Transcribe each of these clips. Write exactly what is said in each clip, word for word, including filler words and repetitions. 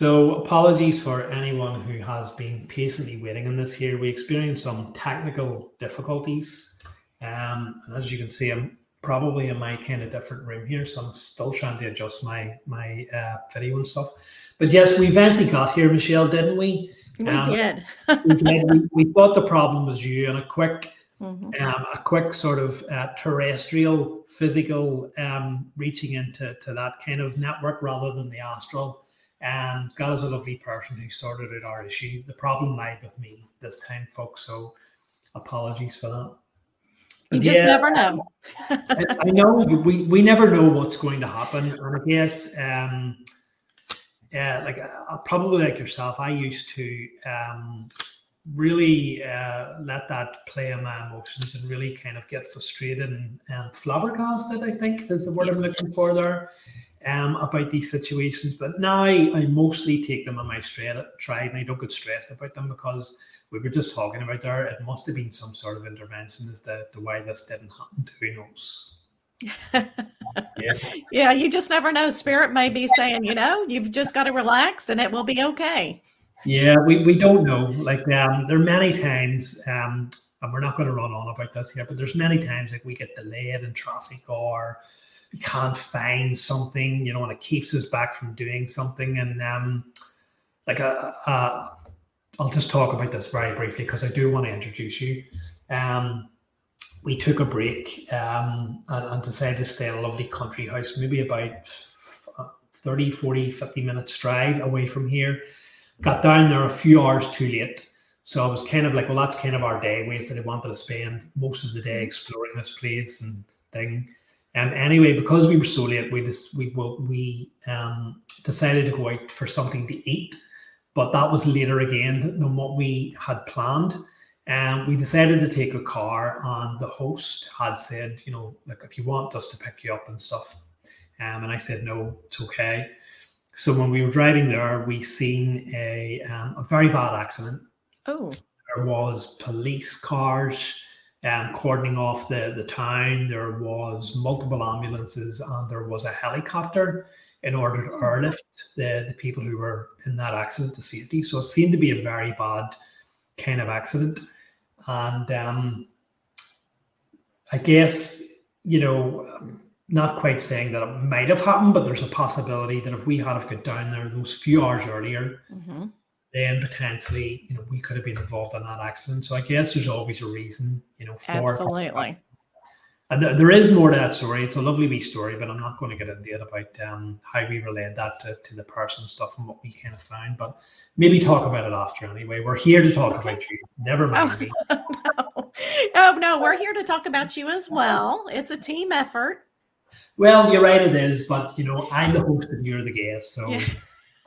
So apologies for anyone who has been patiently waiting on this here. We experienced some technical difficulties. Um, and as you can see, I'm probably in my kind of different room here. So I'm still trying to adjust my, my uh, video and stuff. But yes, we eventually got here, Michelle, didn't we? We um, did. we, did. We, we thought the problem was you, and a quick mm-hmm. um, a quick sort of uh, terrestrial, physical um, reaching into to that kind of network rather than the astral. And God is a lovely person who sorted out our issue. The problem lied with me this time, folks, so apologies for that. You but just yeah, never know. I, I know. We, we never know what's going to happen. And I guess, um, uh, like, uh, probably like yourself, I used to um, really uh, let that play on my emotions and really kind of get frustrated and, and flabbergasted, I think is the word yes. I'm looking for there. Um, about these situations, but now I mostly take them on my stride and I don't get stressed about them, because we were just talking about there, it must have been some sort of intervention as to, to why this didn't happen to, who knows. yeah. yeah, you just never know. Spirit may be saying, you know, you've just got to relax and it will be okay. Yeah, we, we don't know. Like um, there are many times, um, and we're not going to run on about this here, but there's many times like we get delayed in traffic or we can't find something, you know, and it keeps us back from doing something. And um, like, uh, uh, I'll just talk about this very briefly because I do want to introduce you. Um, we took a break um, and, and decided to stay in a lovely country house, maybe about thirty, forty, fifty minutes drive away from here. Got down there a few hours too late. So I was kind of like, well, that's kind of our day wasted. I wanted to spend most of the day exploring this place and thing. And um, anyway, because we were so late, we just, we we um, decided to go out for something to eat, but that was later again than what we had planned. And um, we decided to take a car, and the host had said, you know, like, if you want us to pick you up and stuff, um, and I said no, it's okay. So when we were driving there, we seen a um, a very bad accident. Oh, there was police cars. Um, cordoning off the, the town, there was multiple ambulances, and there was a helicopter in order to airlift the, the people who were in that accident to safety. So it seemed to be a very bad kind of accident. And um, I guess, you know, I'm not quite saying that it might have happened, but there's a possibility that if we had have got down there those few hours earlier, mm-hmm. then potentially, you know, we could have been involved in that accident. So I guess there's always a reason, you know, for absolutely. And th- there is more to that story. It's a lovely wee story, but I'm not going to get into it about um, how we relayed that to, to the person stuff and what we kind of found. But maybe talk about it after anyway. We're here to talk about you. Never mind oh, me. No. Oh, no, we're here to talk about you as well. It's a team effort. Well, you're right, it is. But, you know, I'm the host and you're the guest, so... Yeah.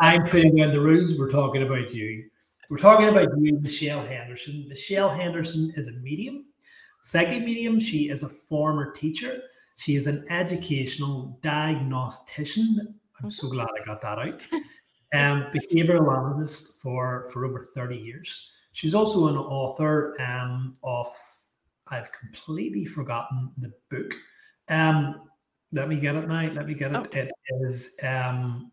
I'm putting down the rules. We're talking about you. We're talking about you, Michelle Henderson. Michelle Henderson is a medium, psychic medium. She is a former teacher. She is an educational diagnostician. I'm so glad I got that out. Um, behavioral analyst for, for over thirty years. She's also an author um, of, I've completely forgotten the book. Um, let me get it now. Let me get it. Okay. It is... Um,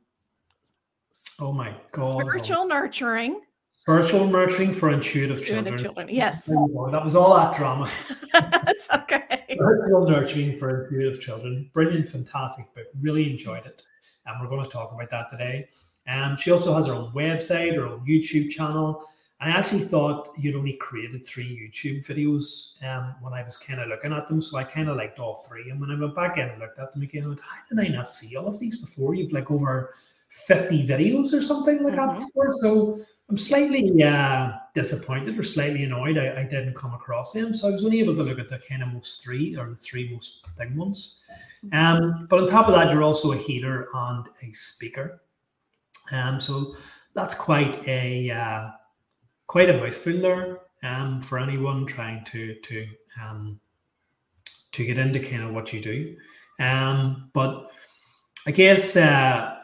Oh my God. Spiritual Nurturing. Spiritual Nurturing for Intuitive Children. Intuitive Children, yes. That was all that drama. That's okay. Spiritual Nurturing for Intuitive Children. Brilliant, fantastic book. Really enjoyed it. And we're going to talk about that today. Um, she also has her own website, her own YouTube channel. I actually thought you'd only created three YouTube videos um, when I was kind of looking at them. So I kind of liked all three. And when I went back in and looked at them again, I went, how did I not see all of these before? You've like over... fifty videos or something like mm-hmm. that before, so I'm slightly uh, disappointed or slightly annoyed I, I didn't come across them, so I was only able to look at the kind of most three or the three most thing ones. Um, but on top of that, you're also a healer and a speaker, um, so that's quite a uh, quite a mouthful there um, for anyone trying to to um, to get into kind of what you do. Um, but I guess. Uh,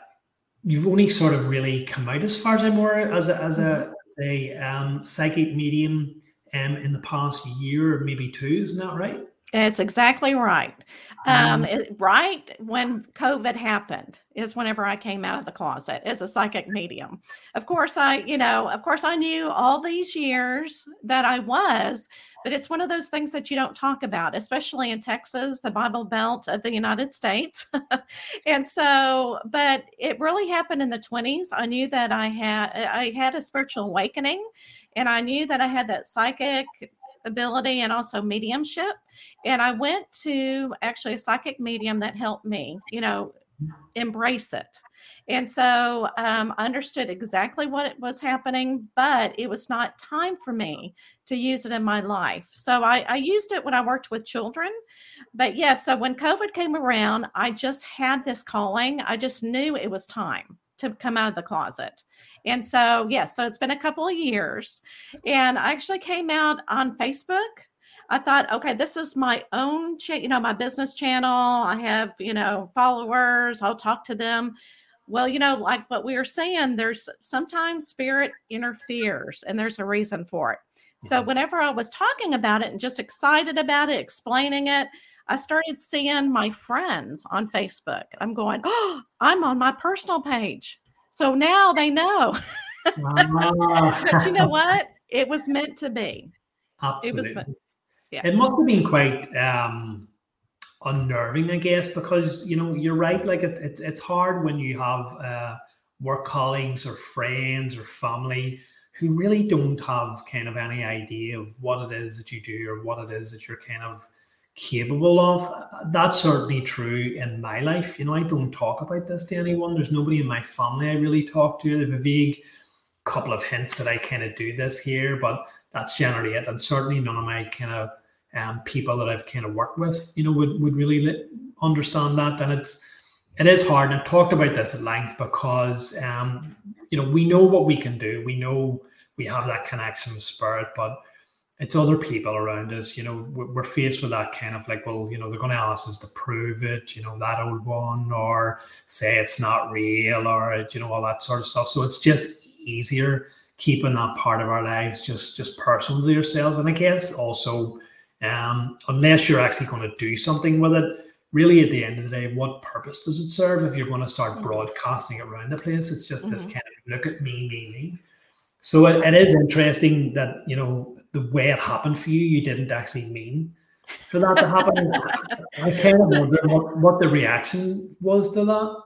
You've only sort of really come out as far as I'm aware as a, as a, as a um, psychic medium um, in the past year or maybe two, isn't that right? That's exactly right. Um, um, it, right when COVID happened is whenever I came out of the closet as a psychic medium. Of course, I, you know, of course I knew all these years that I was, but it's one of those things that you don't talk about, especially in Texas, the Bible Belt of the United States. And so, but it really happened in the twenties. I knew that I had, I had a spiritual awakening, and I knew that I had that psychic ability and also mediumship. And I went to actually a psychic medium that helped me, you know, embrace it. And so um, I understood exactly what was happening, but it was not time for me to use it in my life. So I, I used it when I worked with children. But yes, yeah, so when COVID came around, I just had this calling. I just knew it was time to come out of the closet. And so, yes, yeah, so it's been a couple of years, and I actually came out on Facebook. I thought, okay, this is my own, cha- you know, my business channel. I have, you know, followers. I'll talk to them. Well, you know, like what we were saying, there's sometimes spirit interferes, and there's a reason for it. So whenever I was talking about it and just excited about it, explaining it, I started seeing my friends on Facebook. I'm going, oh, I'm on my personal page. So now they know. Wow. But you know what? It was meant to be. Absolutely. It, was meant- yes. It must have been quite um, unnerving, I guess, because, you know, you're right. Like it, it, it's hard when you have uh, work colleagues or friends or family who really don't have kind of any idea of what it is that you do or what it is that you're kind of capable of. That's certainly true in my life. You know, I don't talk about this to anyone. There's nobody in my family I really talk to. There's a vague couple of hints that I kind of do this here, but that's generally it. And certainly none of my kind of um, people that I've kind of worked with, you know, would, would really li- understand that. And it's, it is hard. And I've talked about this at length because, um, you know, we know what we can do. We know we have that connection with spirit, but it's other people around us. You know, we're faced with that kind of like, well, you know, they're going to ask us to prove it, you know, that old one, or say it's not real, or, you know, all that sort of stuff. So it's just easier keeping that part of our lives just, just personal to yourselves. And I guess also, um, unless you're actually going to do something with it, really at the end of the day, what purpose does it serve if you're going to start broadcasting it around the place? It's just mm-hmm. this kind of look at me, me, me. So it, it is interesting that, you know, the way it happened for you, you didn't actually mean for that to happen. I kind of wonder what, what the reaction was to that.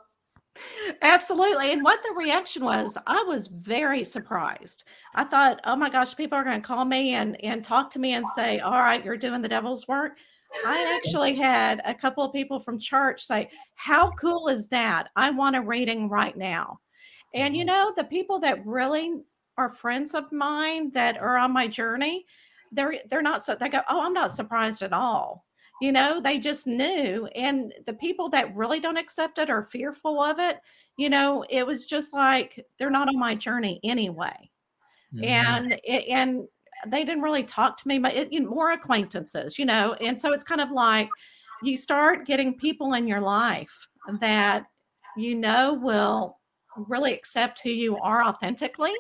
Absolutely. And what the reaction was, I was very surprised. I thought, oh my gosh, people are going to call me and, and talk to me and say, all right, you're doing the devil's work. I actually had a couple of people from church say, how cool is that? I want a reading right now. And you know, the people that really are friends of mine that are on my journey, they're they're not so they go, oh, I'm not surprised at all. You know, they just knew. And the people that really don't accept it or fearful of it, you know, it was just like they're not on my journey anyway. Mm-hmm. And it, and they didn't really talk to me, but it, you know, more acquaintances, you know. And so it's kind of like you start getting people in your life that you know will really accept who you are authentically.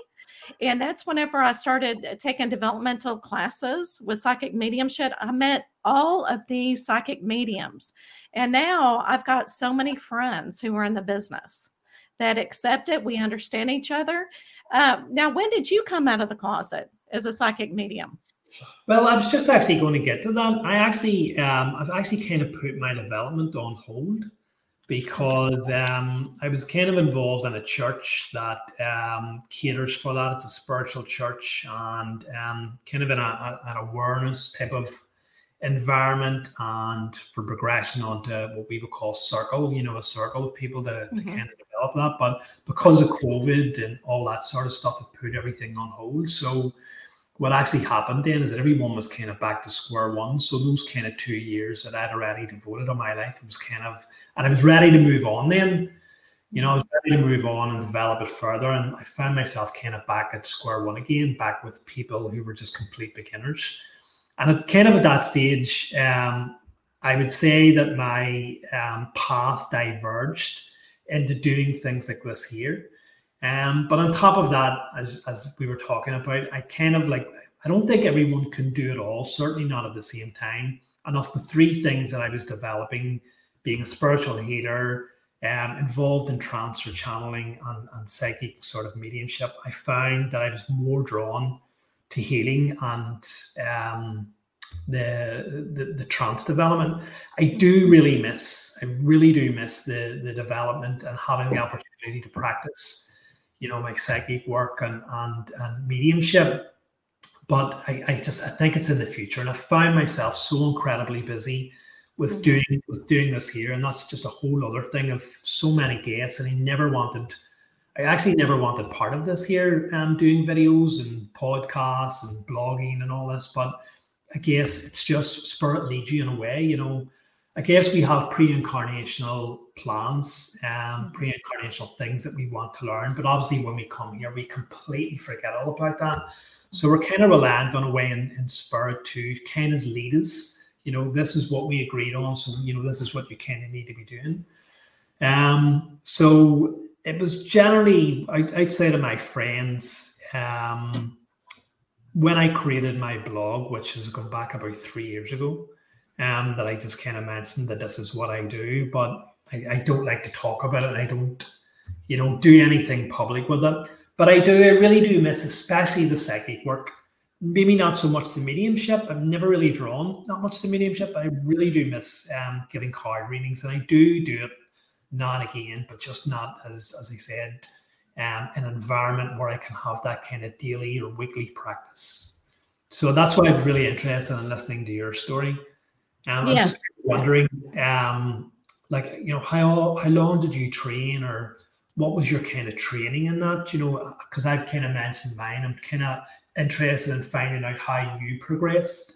And that's whenever I started taking developmental classes with psychic mediumship. I met all of these psychic mediums. And now I've got so many friends who are in the business that accept it. We understand each other. Uh, now, when did you come out of the closet as a psychic medium? Well, I was just actually going to get to that. I actually, um, I've actually kind of put my development on hold because um, I was kind of involved in a church that um, caters for that. It's a spiritual church and um, kind of in a, a, an awareness type of environment and for progression onto what we would call circle, you know, a circle of people to, to mm-hmm. kind of develop that. But because of COVID and all that sort of stuff, it put everything on hold. So what actually happened then is that everyone was kind of back to square one. So those kind of two years that I'd already devoted on my life, it was kind of, and I was ready to move on then. You know, I was ready to move on and develop it further. And I found myself kind of back at square one again, back with people who were just complete beginners. And at kind of at that stage, um, I would say that my um, path diverged into doing things like this here. Um, but on top of that, as as we were talking about, I kind of like, I don't think everyone can do it all, certainly not at the same time. And of the three things that I was developing, being a spiritual healer, um, involved in trance or channeling and, and psychic sort of mediumship, I found that I was more drawn to healing and um, the, the the trance development. I do really miss, I really do miss the, the development and having the opportunity to practice, you know, my psychic work and and, and mediumship. But I, I just, I think it's in the future. And I found myself so incredibly busy with doing with doing this here. And that's just a whole other thing of so many guests. And I never wanted, I actually never wanted part of this here, um, doing videos and podcasts and blogging and all this. But I guess it's just spirit leads you in a way, you know. I guess we have pre-incarnational plans and pre-incarnational things that we want to learn. But obviously when we come here, we completely forget all about that. So we're kind of reliant on a way in, in spirit to kind of lead us, you know, this is what we agreed on. So, you know, this is what you kind of need to be doing. Um, so it was generally outside of my friends. Um, when I created my blog, which has gone back about three years ago, um, that I just kind of mentioned that this is what I do, but I, I don't like to talk about it. And I don't, you know, do anything public with it. But I do, I really do miss, especially the psychic work. Maybe not so much the mediumship. I've never really drawn that much to mediumship. But I really do miss um, giving card readings. And I do do it now and again, but just not, as as I said, um, an environment where I can have that kind of daily or weekly practice. So that's why I was really interested in listening to your story. Um, yes. I'm just wondering, um, like, you know, how how long did you train, or what was your kind of training in that? You know, because I've kind of mentioned mine. I'm kind of interested in finding out how you progressed.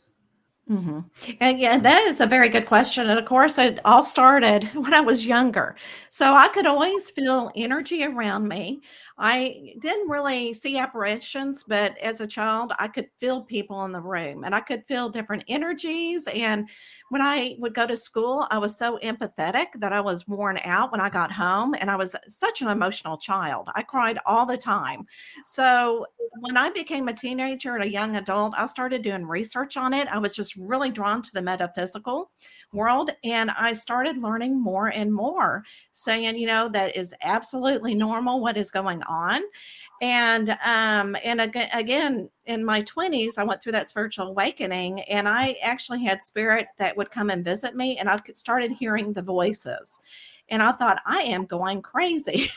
Mm-hmm. And yeah, that is a very good question. And of course, it all started when I was younger. So I could always feel energy around me. I didn't really see apparitions, but as a child, I could feel people in the room and I could feel different energies. And when I would go to school, I was so empathetic that I was worn out when I got home, and I was such an emotional child. I cried all the time. So when I became a teenager and a young adult, I started doing research on it. I was just really drawn to the metaphysical world, and I started learning more and more, saying, you know, that is absolutely normal. What is going on? on. And, um, and again, again, in my twenties, I went through that spiritual awakening, and I actually had spirit that would come and visit me, and I started hearing the voices, and I thought, I am going crazy.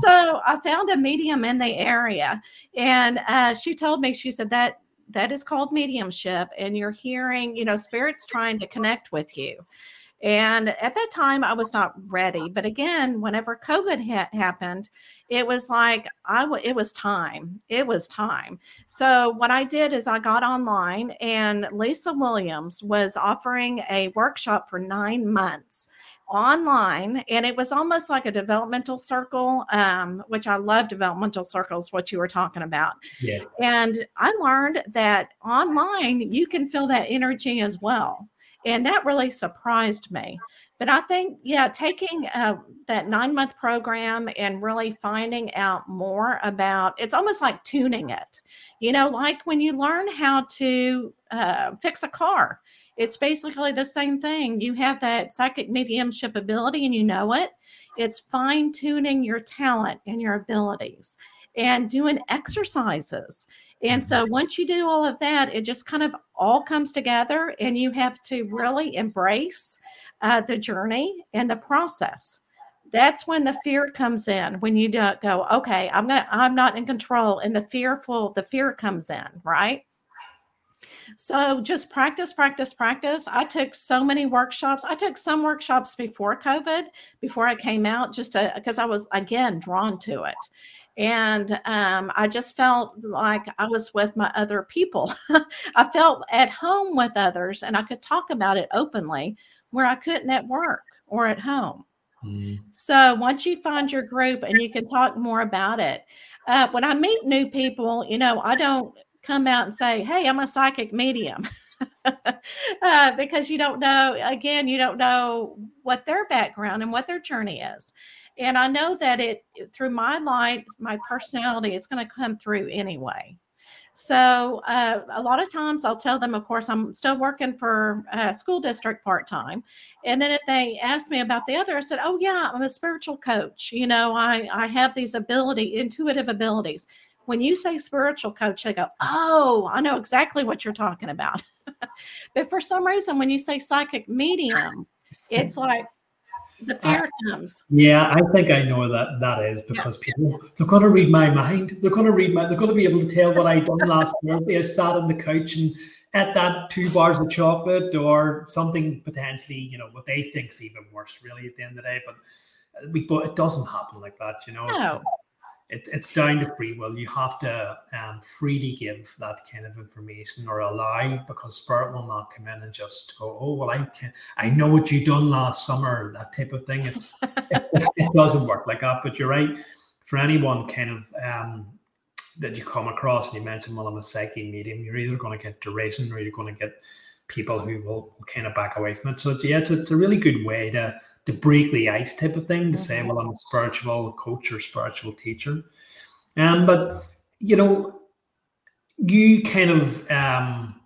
So I found a medium in the area, and, uh, she told me, she said that, that is called mediumship, and you're hearing, you know, spirit's trying to connect with you. And at that time, I was not ready. But again, whenever COVID ha- happened, it was like, I w- it was time. It was time. So what I did is I got online, and Lisa Williams was offering a workshop for nine months online. And it was almost like a developmental circle, um, which I love developmental circles, what you were talking about. Yeah. And I learned that online, you can feel that energy as well. And that really surprised me. But I think, yeah, taking uh, that nine-month program and really finding out more about, it's almost like tuning it. You know, like when you learn how to uh, fix a car, it's basically the same thing. You have that psychic mediumship ability and you know it. It's fine-tuning your talent and your abilities and doing exercises. And so once you do all of that, it just kind of all comes together, and you have to really embrace uh, the journey and the process. That's when the fear comes in, when you don't go, okay, I'm gonna, I'm not in control. And the fearful, the fear comes in, right? So just practice, practice, practice. I took so many workshops. I took some workshops before COVID, before I came out, just to, because I was, again, drawn to it. And um, I just felt like I was with my other people. I felt at home with others, and I could talk about it openly where I couldn't at work or at home. Mm. So once you find your group and you can talk more about it, uh, when I meet new people, you know, I don't come out and say, hey, I'm a psychic medium. uh, because you don't know, again, you don't know what their background and what their journey is. And I know that it, through my light, my personality, it's going to come through anyway. So uh, a lot of times I'll tell them, of course, I'm still working for a school district part-time. And then if they ask me about the other, I said, oh yeah, I'm a spiritual coach. You know, I, I have these ability, intuitive abilities. When you say spiritual coach, they go, oh, I know exactly what you're talking about. But for some reason, when you say psychic medium, it's like the fear I, comes. Yeah, I think I know what that, that is because yeah. people, they've got to read my mind. They're going to read my, they're going to be able to tell what I done last Thursday. I sat on the couch and ate that two bars of chocolate or something potentially, you know, what they think's even worse really at the end of the day. But, we, but it doesn't happen like that, you know. No. It, it's down to free will. You have to um, freely give that kind of information or allow, because spirit will not come in and just go, oh, well, I can, I know what you done last summer, that type of thing. It's, it, it doesn't work like that. But you're right. For anyone kind of um, that you come across and you mention, well, I'm a psychic medium, you're either going to get derision or you're going to get people who will kind of back away from it. So, it's, yeah, it's, it's a really good way to to break the ice type of thing, to say, well, I'm a spiritual coach or spiritual teacher. Um, but, you know, you kind of, um,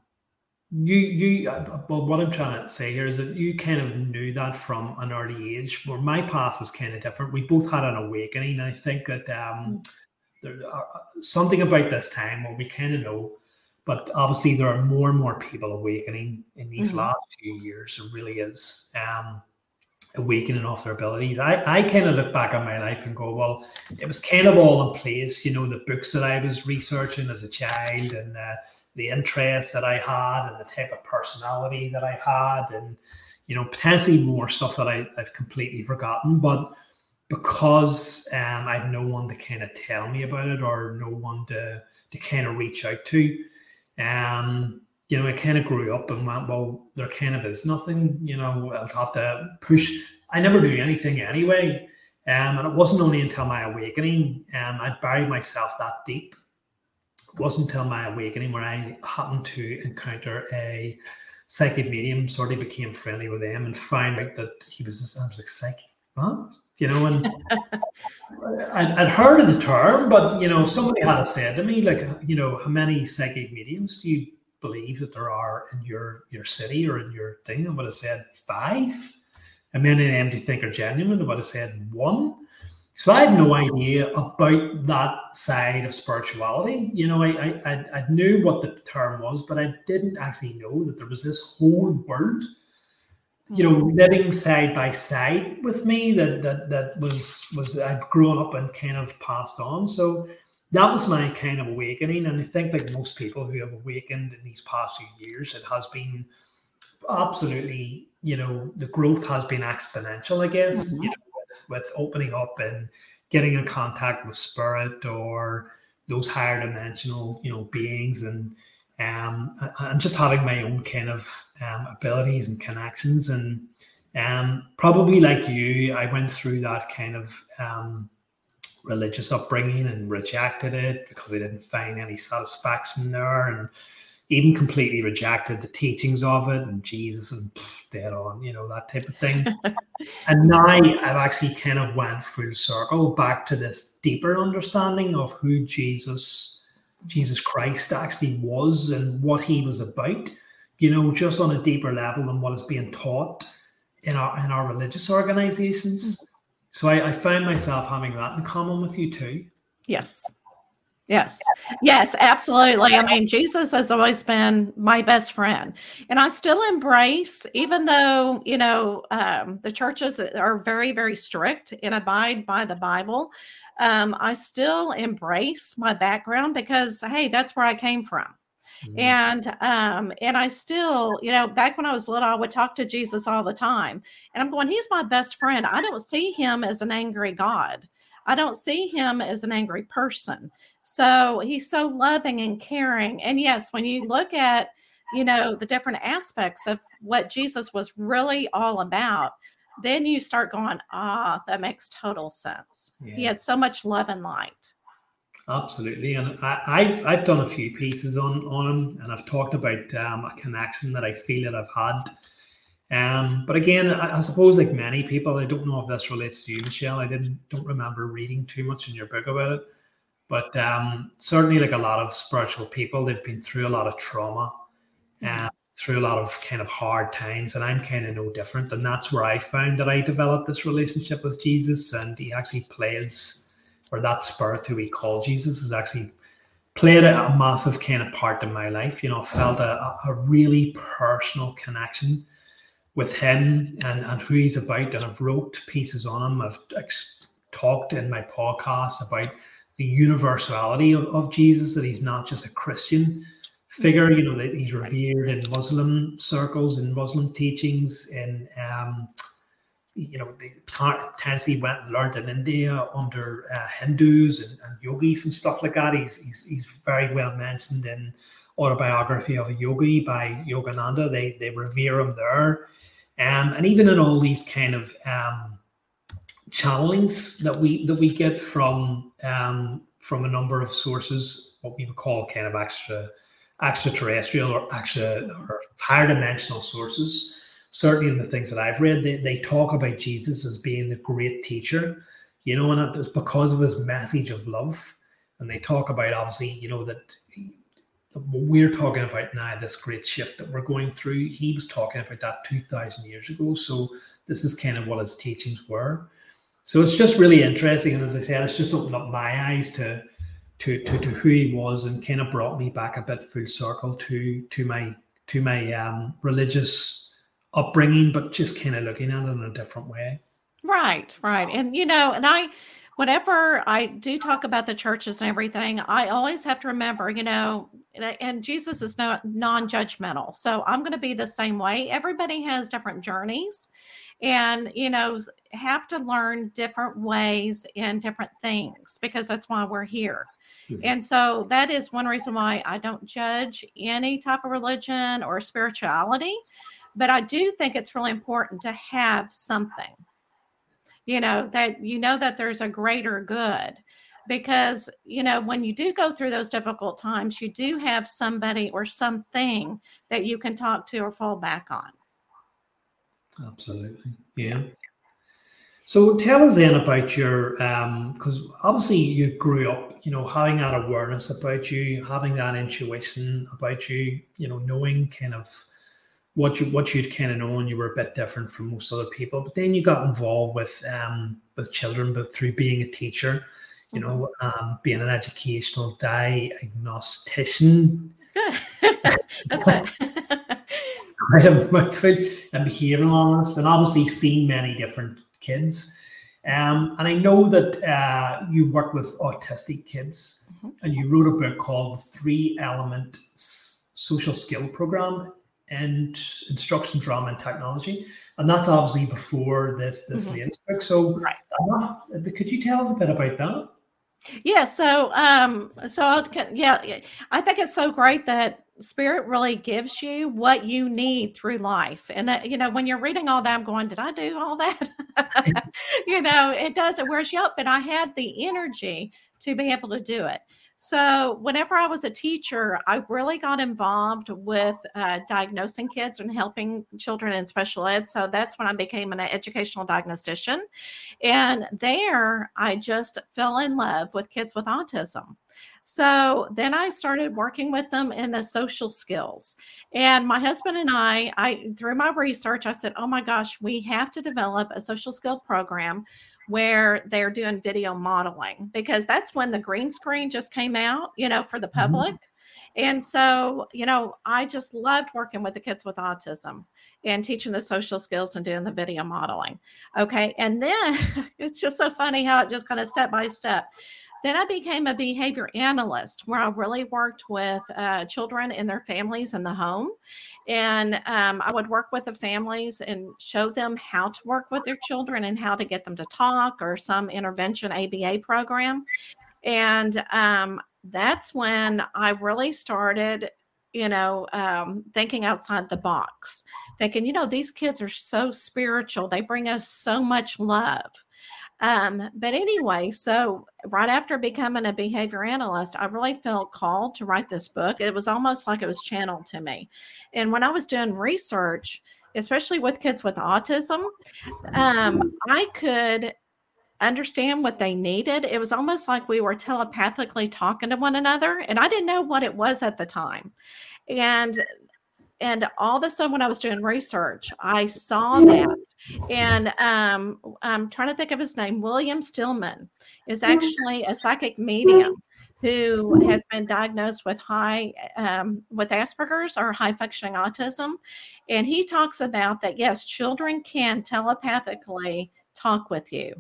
you, you, well, what I'm trying to say here is that you kind of knew that from an early age, where my path was kind of different. We both had an awakening. I think that um, there's something about this time where we kind of know, but obviously there are more and more people awakening in these mm-hmm. last few years. There really is. Um, awakening off their abilities. I, I kind of look back on my life and go, well, it was kind of all in place, you know, the books that I was researching as a child and uh, the interests that I had and the type of personality that I had and, you know, potentially more stuff that I, I've completely forgotten. But because um, I had no one to kind of tell me about it or no one to, to kind of reach out to, um, you know, I kind of grew up and went, well, there kind of is nothing, you know, I'll have to push. I never do anything anyway. Um, and it wasn't only until my awakening, um, I'd buried myself that deep. It wasn't until my awakening where I happened to encounter a psychic medium, sort of became friendly with him and found out that he was, just, I was like, psychic, huh? You know, and I'd, I'd heard of the term, but, you know, somebody had said to me, like, you know, how many psychic mediums do you believe that there are in your your city or in your thing? I would have said five, and many of them do you think are genuine? I would have said one. So I had no idea about that side of spirituality. You know, I I I knew what the term was, but I didn't actually know that there was this whole world, you know, living side by side with me that that that was was I'd grown up and kind of passed on. So that was my kind of awakening. And I think like most people who have awakened in these past few years, it has been absolutely, you know, the growth has been exponential, I guess, you know, with, with opening up and getting in contact with spirit or those higher dimensional, you know, beings and, um, and just having my own kind of um, abilities and connections. And um, probably like you, I went through that kind of, um, religious upbringing and rejected it because I didn't find any satisfaction there, and even completely rejected the teachings of it and Jesus and pff, dead on, you know, that type of thing. And now I've actually kind of went full circle back to this deeper understanding of who Jesus, Jesus Christ actually was and what he was about, you know, just on a deeper level than what is being taught in our, in our religious organizations. So I, I find myself having that in common with you too. Yes. Yes. Yes, absolutely. I mean, Jesus has always been my best friend. And I still embrace, even though, you know, um, the churches are very, very strict and abide by the Bible, um, I still embrace my background because, hey, that's where I came from. Mm-hmm. And, um, and I still, you know, back when I was little, I would talk to Jesus all the time and I'm going, he's my best friend. I don't see him as an angry God. I don't see him as an angry person. So he's so loving and caring. And yes, when you look at, you know, the different aspects of what Jesus was really all about, then you start going, ah, that makes total sense. Yeah. He had so much love and light. Absolutely. And I, I've, I've done a few pieces on, on him and I've talked about um, a connection that I feel that I've had. Um, but again, I, I suppose like many people, I don't know if this relates to you, Michelle. I didn't don't remember reading too much in your book about it. But um, certainly, like a lot of spiritual people, they've been through a lot of trauma and uh, through a lot of kind of hard times. And I'm kind of no different. And that's where I found that I developed this relationship with Jesus. And he actually plays, or that spirit who we call Jesus is actually played a, a massive kind of part in my life. You know, felt a, a really personal connection with him and, and who he's about. And I've wrote pieces on him. I've ex- talked in my podcast about the universality of, of Jesus, that he's not just a Christian figure, you know, that he's revered in Muslim circles, in Muslim teachings, in, um, you know, they potentially went and learned in India under uh, Hindus and, and yogis and stuff like that. He's, he's he's very well mentioned in Autobiography of a Yogi by Yogananda. They they revere him there. Um, and even in all these kind of um, channelings that we that we get from um, from a number of sources, what we would call kind of extra extraterrestrial or extra or higher dimensional sources. Certainly in the things that I've read, they, they talk about Jesus as being the great teacher, you know, and it's because of his message of love. And they talk about, obviously, you know, that we're talking about now, this great shift that we're going through. He was talking about that two thousand years ago. So this is kind of what his teachings were. So it's just really interesting. And as I said, it's just opened up my eyes to To, to to who he was, and kind of brought me back a bit full circle to to my to my um, religious upbringing, but just kind of looking at it in a different way. Right, right, and you know, and I, whenever I do talk about the churches and everything, I always have to remember, you know, and, I, and Jesus is not non-judgmental, so I'm going to be the same way. Everybody has different journeys, and you know, have to learn different ways and different things, because that's why we're here. And so that is one reason why I don't judge any type of religion or spirituality, but I do think it's really important to have something, you know, that you know that there's a greater good, because, you know, when you do go through those difficult times, you do have somebody or something that you can talk to or fall back on. Absolutely. Yeah. So tell us then about your, because um, obviously you grew up, you know, having that awareness about you, having that intuition about you, you know, knowing kind of what you what you'd kind of known. You were a bit different from most other people, but then you got involved with um, with children, but through being a teacher, you mm-hmm. know, um, being an educational diagnostician. Good, that's it. I have and behavioral analyst, and obviously seen many different kids, um, and I know that uh, you work with autistic kids, mm-hmm. and you wrote a book called Three Element S- Social Skill Program and Instruction, Drama, and Technology, and that's obviously before this this mm-hmm. latest book. So, right. uh, could you tell us a bit about that? Yeah. So, um, so I'll, yeah, I think it's so great that Spirit really gives you what you need through life. And, uh, you know, when you're reading all that, I'm going, did I do all that? You know, it does, it wears you up. But I had the energy to be able to do it. So whenever I was a teacher, I really got involved with uh, diagnosing kids and helping children in special ed. So that's when I became an educational diagnostician. And there I just fell in love with kids with autism. So then I started working with them in the social skills. And my husband and I, I, through my research, I said, oh my gosh, we have to develop a social skill program where they're doing video modeling, because that's when the green screen just came out, you know, for the public. Mm-hmm. And so, you know, I just loved working with the kids with autism and teaching the social skills and doing the video modeling. Okay. And then it's just so funny how it just kind of step by step. Then I became a behavior analyst, where I really worked with uh, children and their families in the home. And um, I would work with the families and show them how to work with their children and how to get them to talk, or some intervention A B A program. And um, that's when I really started, you know, um, thinking outside the box, thinking, you know, these kids are so spiritual. They bring us so much love. Um, but anyway, so right after becoming a behavior analyst, I really felt called to write this book. It was almost like it was channeled to me. And when I was doing research, especially with kids with autism, um, I could understand what they needed. It was almost like we were telepathically talking to one another, and I didn't know what it was at the time. And and all of a sudden, when I was doing research, I saw that. And um, I'm trying to think of his name. William Stillman is actually a psychic medium who has been diagnosed with high, um, with Asperger's or high functioning autism. And he talks about that, yes, children can telepathically talk with you.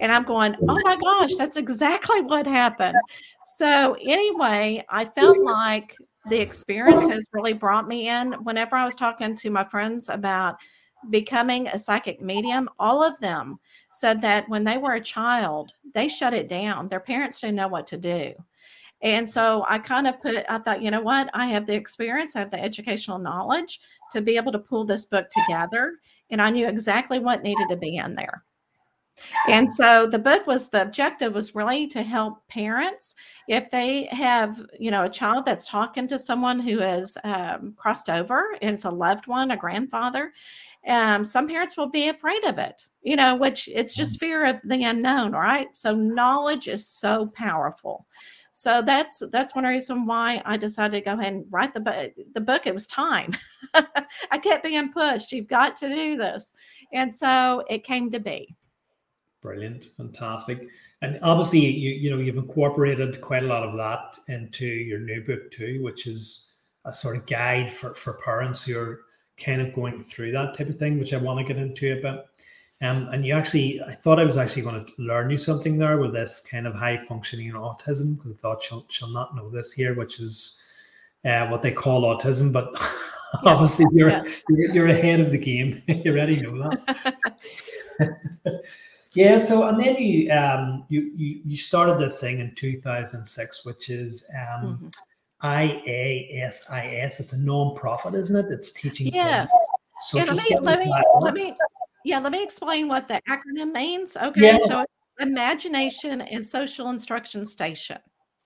And I'm going, oh my gosh, that's exactly what happened. So anyway, I felt like the experience has really brought me in. Whenever I was talking to my friends about becoming a psychic medium, all of them said that when they were a child, they shut it down. Their parents didn't know what to do. And so I kind of put, I thought, you know what? I have the experience, I have the educational knowledge to be able to pull this book together. And I knew exactly what needed to be in there. And so the book was, the objective was really to help parents if they have, you know, a child that's talking to someone who is um, crossed over and it's a loved one, a grandfather. Um, some parents will be afraid of it, you know, which it's just fear of the unknown, right? So knowledge is so powerful. So that's that's one reason why I decided to go ahead and write the book. The book, it was time. I kept being pushed. You've got to do this. And so it came to be. Brilliant. Fantastic. And obviously, you you know, you've incorporated quite a lot of that into your new book too, which is a sort of guide for, for parents who are kind of going through that type of thing, which I want to get into a bit. Um, and you actually, I thought I was actually going to learn you something there with this kind of high functioning autism, because I thought she'll, she'll not know this here, which is uh, what they call autism, but yes. Obviously you're, yes. you're you're ahead of the game. You already know that. Yeah, so and then you um you, you you started this thing in two thousand six, which is um mm-hmm. I A S I S. It's a non-profit, isn't it? It's teaching. Yes. Yeah, let me let me, let me yeah let me explain what the acronym means. Okay, yeah. So Imagination and Social Instruction Station.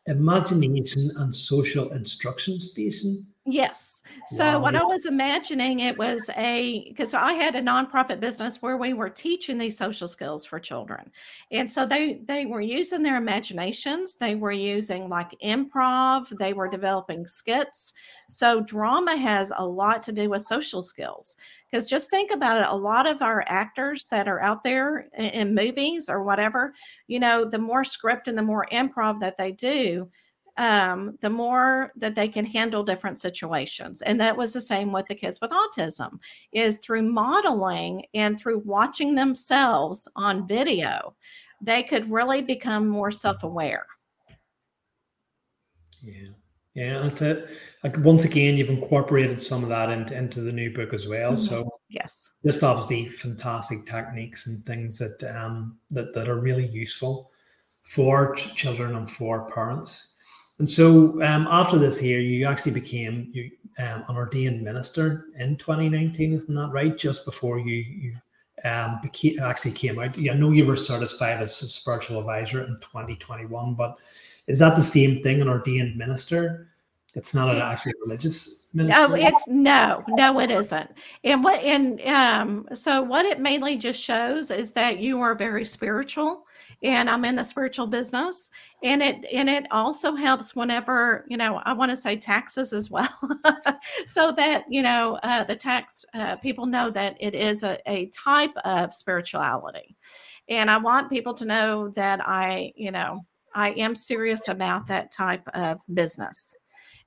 Imagination and Social Instruction Station. Yes. So wow. What I was imagining, it was a, because I had a nonprofit business where we were teaching these social skills for children. And so they, they were using their imaginations. They were using like improv. They were developing skits. So drama has a lot to do with social skills, because just think about it. A lot of our actors that are out there in, in movies or whatever, you know, the more script and the more improv that they do, um, the more that they can handle different situations. And that was the same with the kids with autism, is through modeling and through watching themselves on video, they could really become more self-aware. Yeah. Yeah, that's it. Like once again, you've incorporated some of that into, into the new book as well. Mm-hmm. So yes, just obviously fantastic techniques and things that, um, that, that are really useful for t- children and for parents. And so um, after this here, you actually became you, um, an ordained minister in twenty nineteen, isn't that right? Just before you, you um, became, actually came out. I know you were certified as a spiritual advisor in twenty twenty-one, but is that the same thing, an ordained minister? It's not an actually religious ministry. No, it's no, no, it isn't. And what and um, so what it mainly just shows is that you are very spiritual, and I'm in the spiritual business, and it and it also helps whenever, you know, I want to say taxes as well, so that, you know, uh, the tax uh, people know that it is a, a type of spirituality, and I want people to know that I, you know, I am serious about that type of business.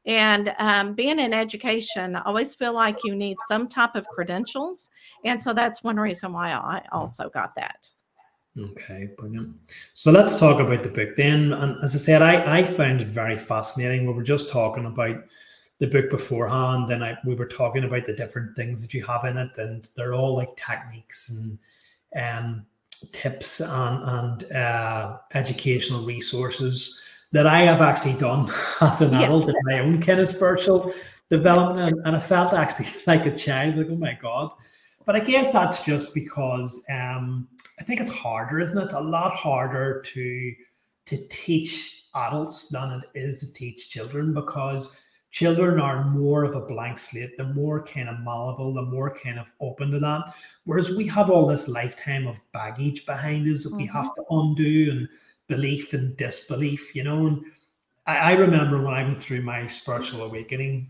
And um, being in education, I always feel like you need some type of credentials. And so that's one reason why I also got that. Okay, brilliant. So let's talk about the book then. And as I said, I, I found it very fascinating. We were just talking about the book beforehand, and I, we were talking about the different things that you have in it. And they're all like techniques and um, tips and, and uh, educational resources that I have actually done as an yes. adult in my own kind of spiritual development. Yes. And I felt actually like a child, like, oh my God. But I guess that's just because um, I think it's harder, isn't it? A lot harder to to teach adults than it is to teach children, because Children are more of a blank slate. They're more kind of malleable. They're more kind of open to that. Whereas we have all this lifetime of baggage behind us that mm-hmm. we have to undo, and belief and disbelief, you know. And I, I remember when I went through my spiritual awakening,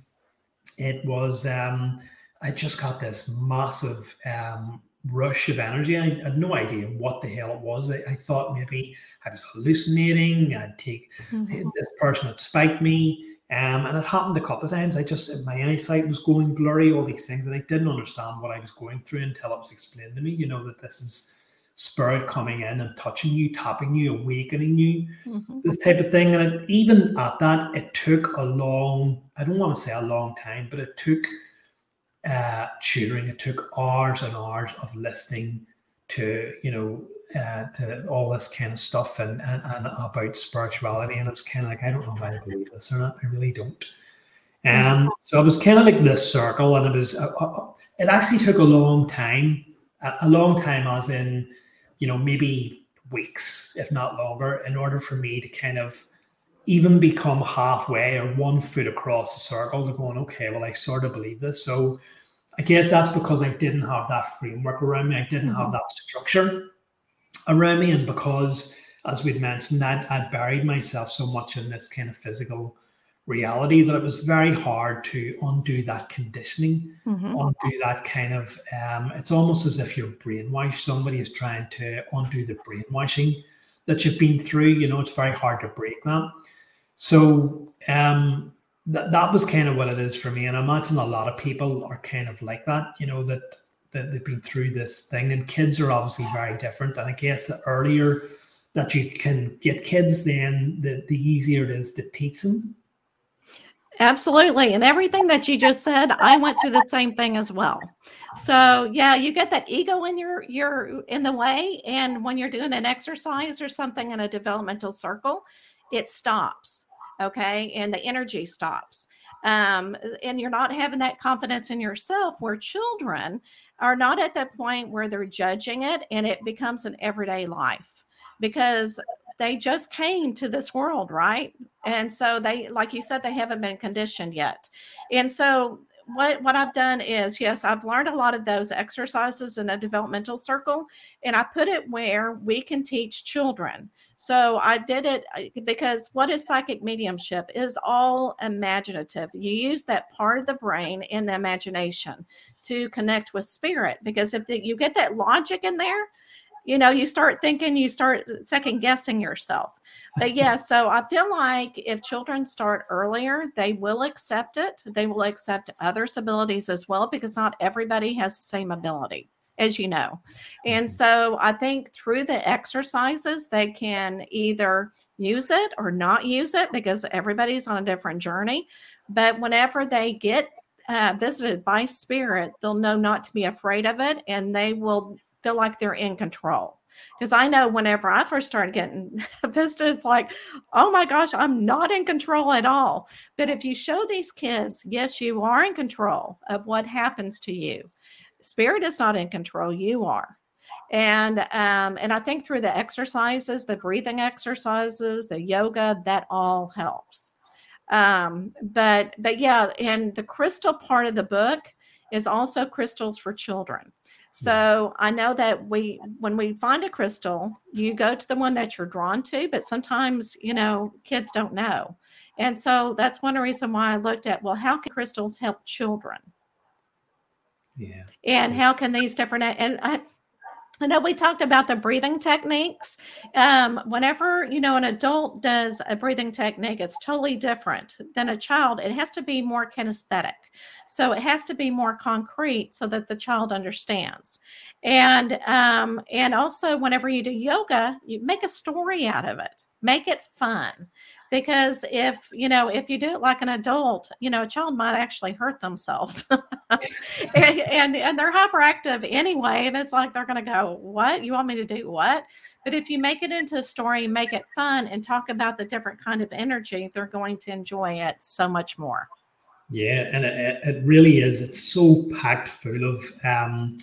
it was, um, I just got this massive um, rush of energy. I had no idea what the hell it was. I, I thought maybe I was hallucinating. I'd take mm-hmm. this person had spiked me. Um, and it happened a couple of times. I just, my eyesight was going blurry, all these things, and I didn't understand what I was going through until it was explained to me, you know, that this is spirit coming in and touching you, tapping you, awakening you, mm-hmm. this type of thing. And it, even at that, it took a long, I don't want to say a long time, but it took uh, tutoring. It took hours and hours of listening to, you know, Uh, to all this kind of stuff and, and, and about spirituality, and it was kind of like, I don't know if I believe this or not. I really don't. Um, so it was kind of like this circle, and it was uh, uh, it actually took a long time, a long time as in, you know, maybe weeks, if not longer, in order for me to kind of even become halfway or one foot across the circle to going, okay, well, I sort of believe this. So I guess that's because I didn't have that framework around me. I didn't mm-hmm. have that structure around me, and because, as we'd mentioned, I'd, I'd buried myself so much in this kind of physical reality that it was very hard to undo that conditioning, mm-hmm. undo that kind of, um, it's almost as if you're brainwashed. Somebody is trying to undo the brainwashing that you've been through. You know, it's very hard to break that. So um, th- that was kind of what it is for me. And I imagine a lot of people are kind of like that, you know, that that they've been through this thing, and kids are obviously very different. And I guess the earlier that you can get kids, then the, the easier it is to teach them. Absolutely. And everything that you just said, I went through the same thing as well. So yeah, you get that ego in your, you're in the way. And when you're doing an exercise or something in a developmental circle, it stops. Okay. And the energy stops. Um, and you're not having that confidence in yourself, where children are not at that point where they're judging it, and it becomes an everyday life because they just came to this world, right? And so they, like you said, they haven't been conditioned yet. And so what, what I've done is, yes, I've learned a lot of those exercises in a developmental circle, and I put it where we can teach children. So I did it because what is psychic mediumship is all imaginative. You use that part of the brain and the imagination to connect with spirit, because if the, you get that logic in there, you know, you start thinking, you start second guessing yourself. But yeah, so I feel like if children start earlier, they will accept it. They will accept others' abilities as well, because not everybody has the same ability, as you know. And so I think through the exercises, they can either use it or not use it, because everybody's on a different journey. But whenever they get uh, visited by spirit, they'll know not to be afraid of it, and they will feel like they're in control. Because I know whenever I first started getting visited, it's like, oh my gosh, I'm not in control at all. But if you show these kids, yes, you are in control of what happens to you. Spirit is not in control, you are. And um, and I think through the exercises, the breathing exercises, the yoga, that all helps. Um, but but yeah, and the crystal part of the book is also crystals for children. So I know that we, when we find a crystal, you go to the one that you're drawn to, but sometimes, you know, kids don't know. And so that's one reason why I looked at, well, how can crystals help children? Yeah. And how can these different, and I, I know we talked about the breathing techniques. Um, whenever, you know, an adult does a breathing technique, it's totally different than a child. It has to be more kinesthetic. So it has to be more concrete so that the child understands. And, um, and also whenever you do yoga, you make a story out of it, make it fun. Because if, you know, if you do it like an adult, you know, a child might actually hurt themselves and, and and they're hyperactive anyway. And it's like, they're going to go, what? You want me to do what? But if you make it into a story, make it fun and talk about the different kind of energy, they're going to enjoy it so much more. Yeah. And it, it really is. It's so packed full of um,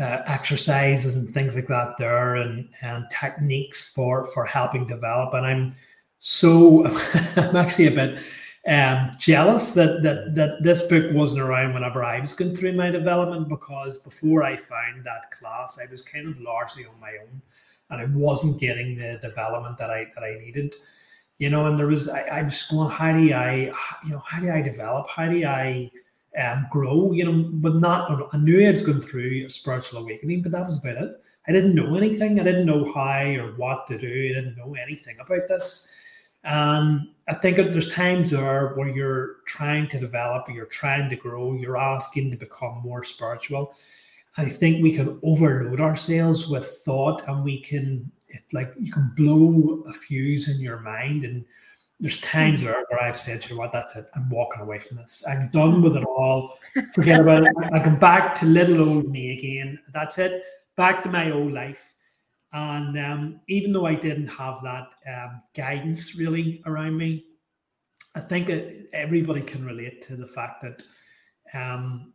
uh, exercises and things like that there, and, and techniques for, for helping develop. And I'm, So I'm actually a bit um, jealous that, that that this book wasn't around whenever I was going through my development, because before I found that class, I was kind of largely on my own, and I wasn't getting the development that I that I needed. You know, and there was, I, I was going, how do I, you know, how do I develop? How do I um, grow? You know, but not, I knew I was going through a spiritual awakening, but that was about it. I didn't know anything. I didn't know how or what to do. I didn't know anything about this. Um, I think there's times there where you're trying to develop, you're trying to grow, you're asking to become more spiritual. I think we can overload ourselves with thought, and we can, it, like, you can blow a fuse in your mind, and there's times where, where I've said, you know what, that's it, I'm walking away from this, I'm done with it all, forget about it, I come back to little old me again, that's it, back to my old life. And um, even though I didn't have that um, guidance really around me, I think it, everybody can relate to the fact that um,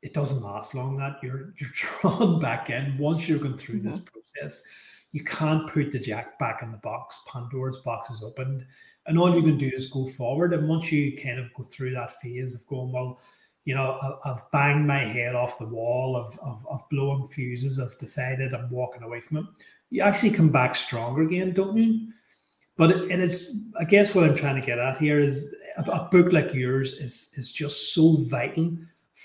it doesn't last long, that you're you're drawn back in once you're going through mm-hmm. this process. You can't put the jack back in the box. Pandora's box is opened, and all you can do is go forward. And once you kind of go through that phase of going, well, you know, I've banged my head off the wall, I've, I've, I've blown fuses, I've decided I'm walking away from it, you actually come back stronger again, don't you? But it, it is, I guess what I'm trying to get at here is a, a book like yours is, is just so vital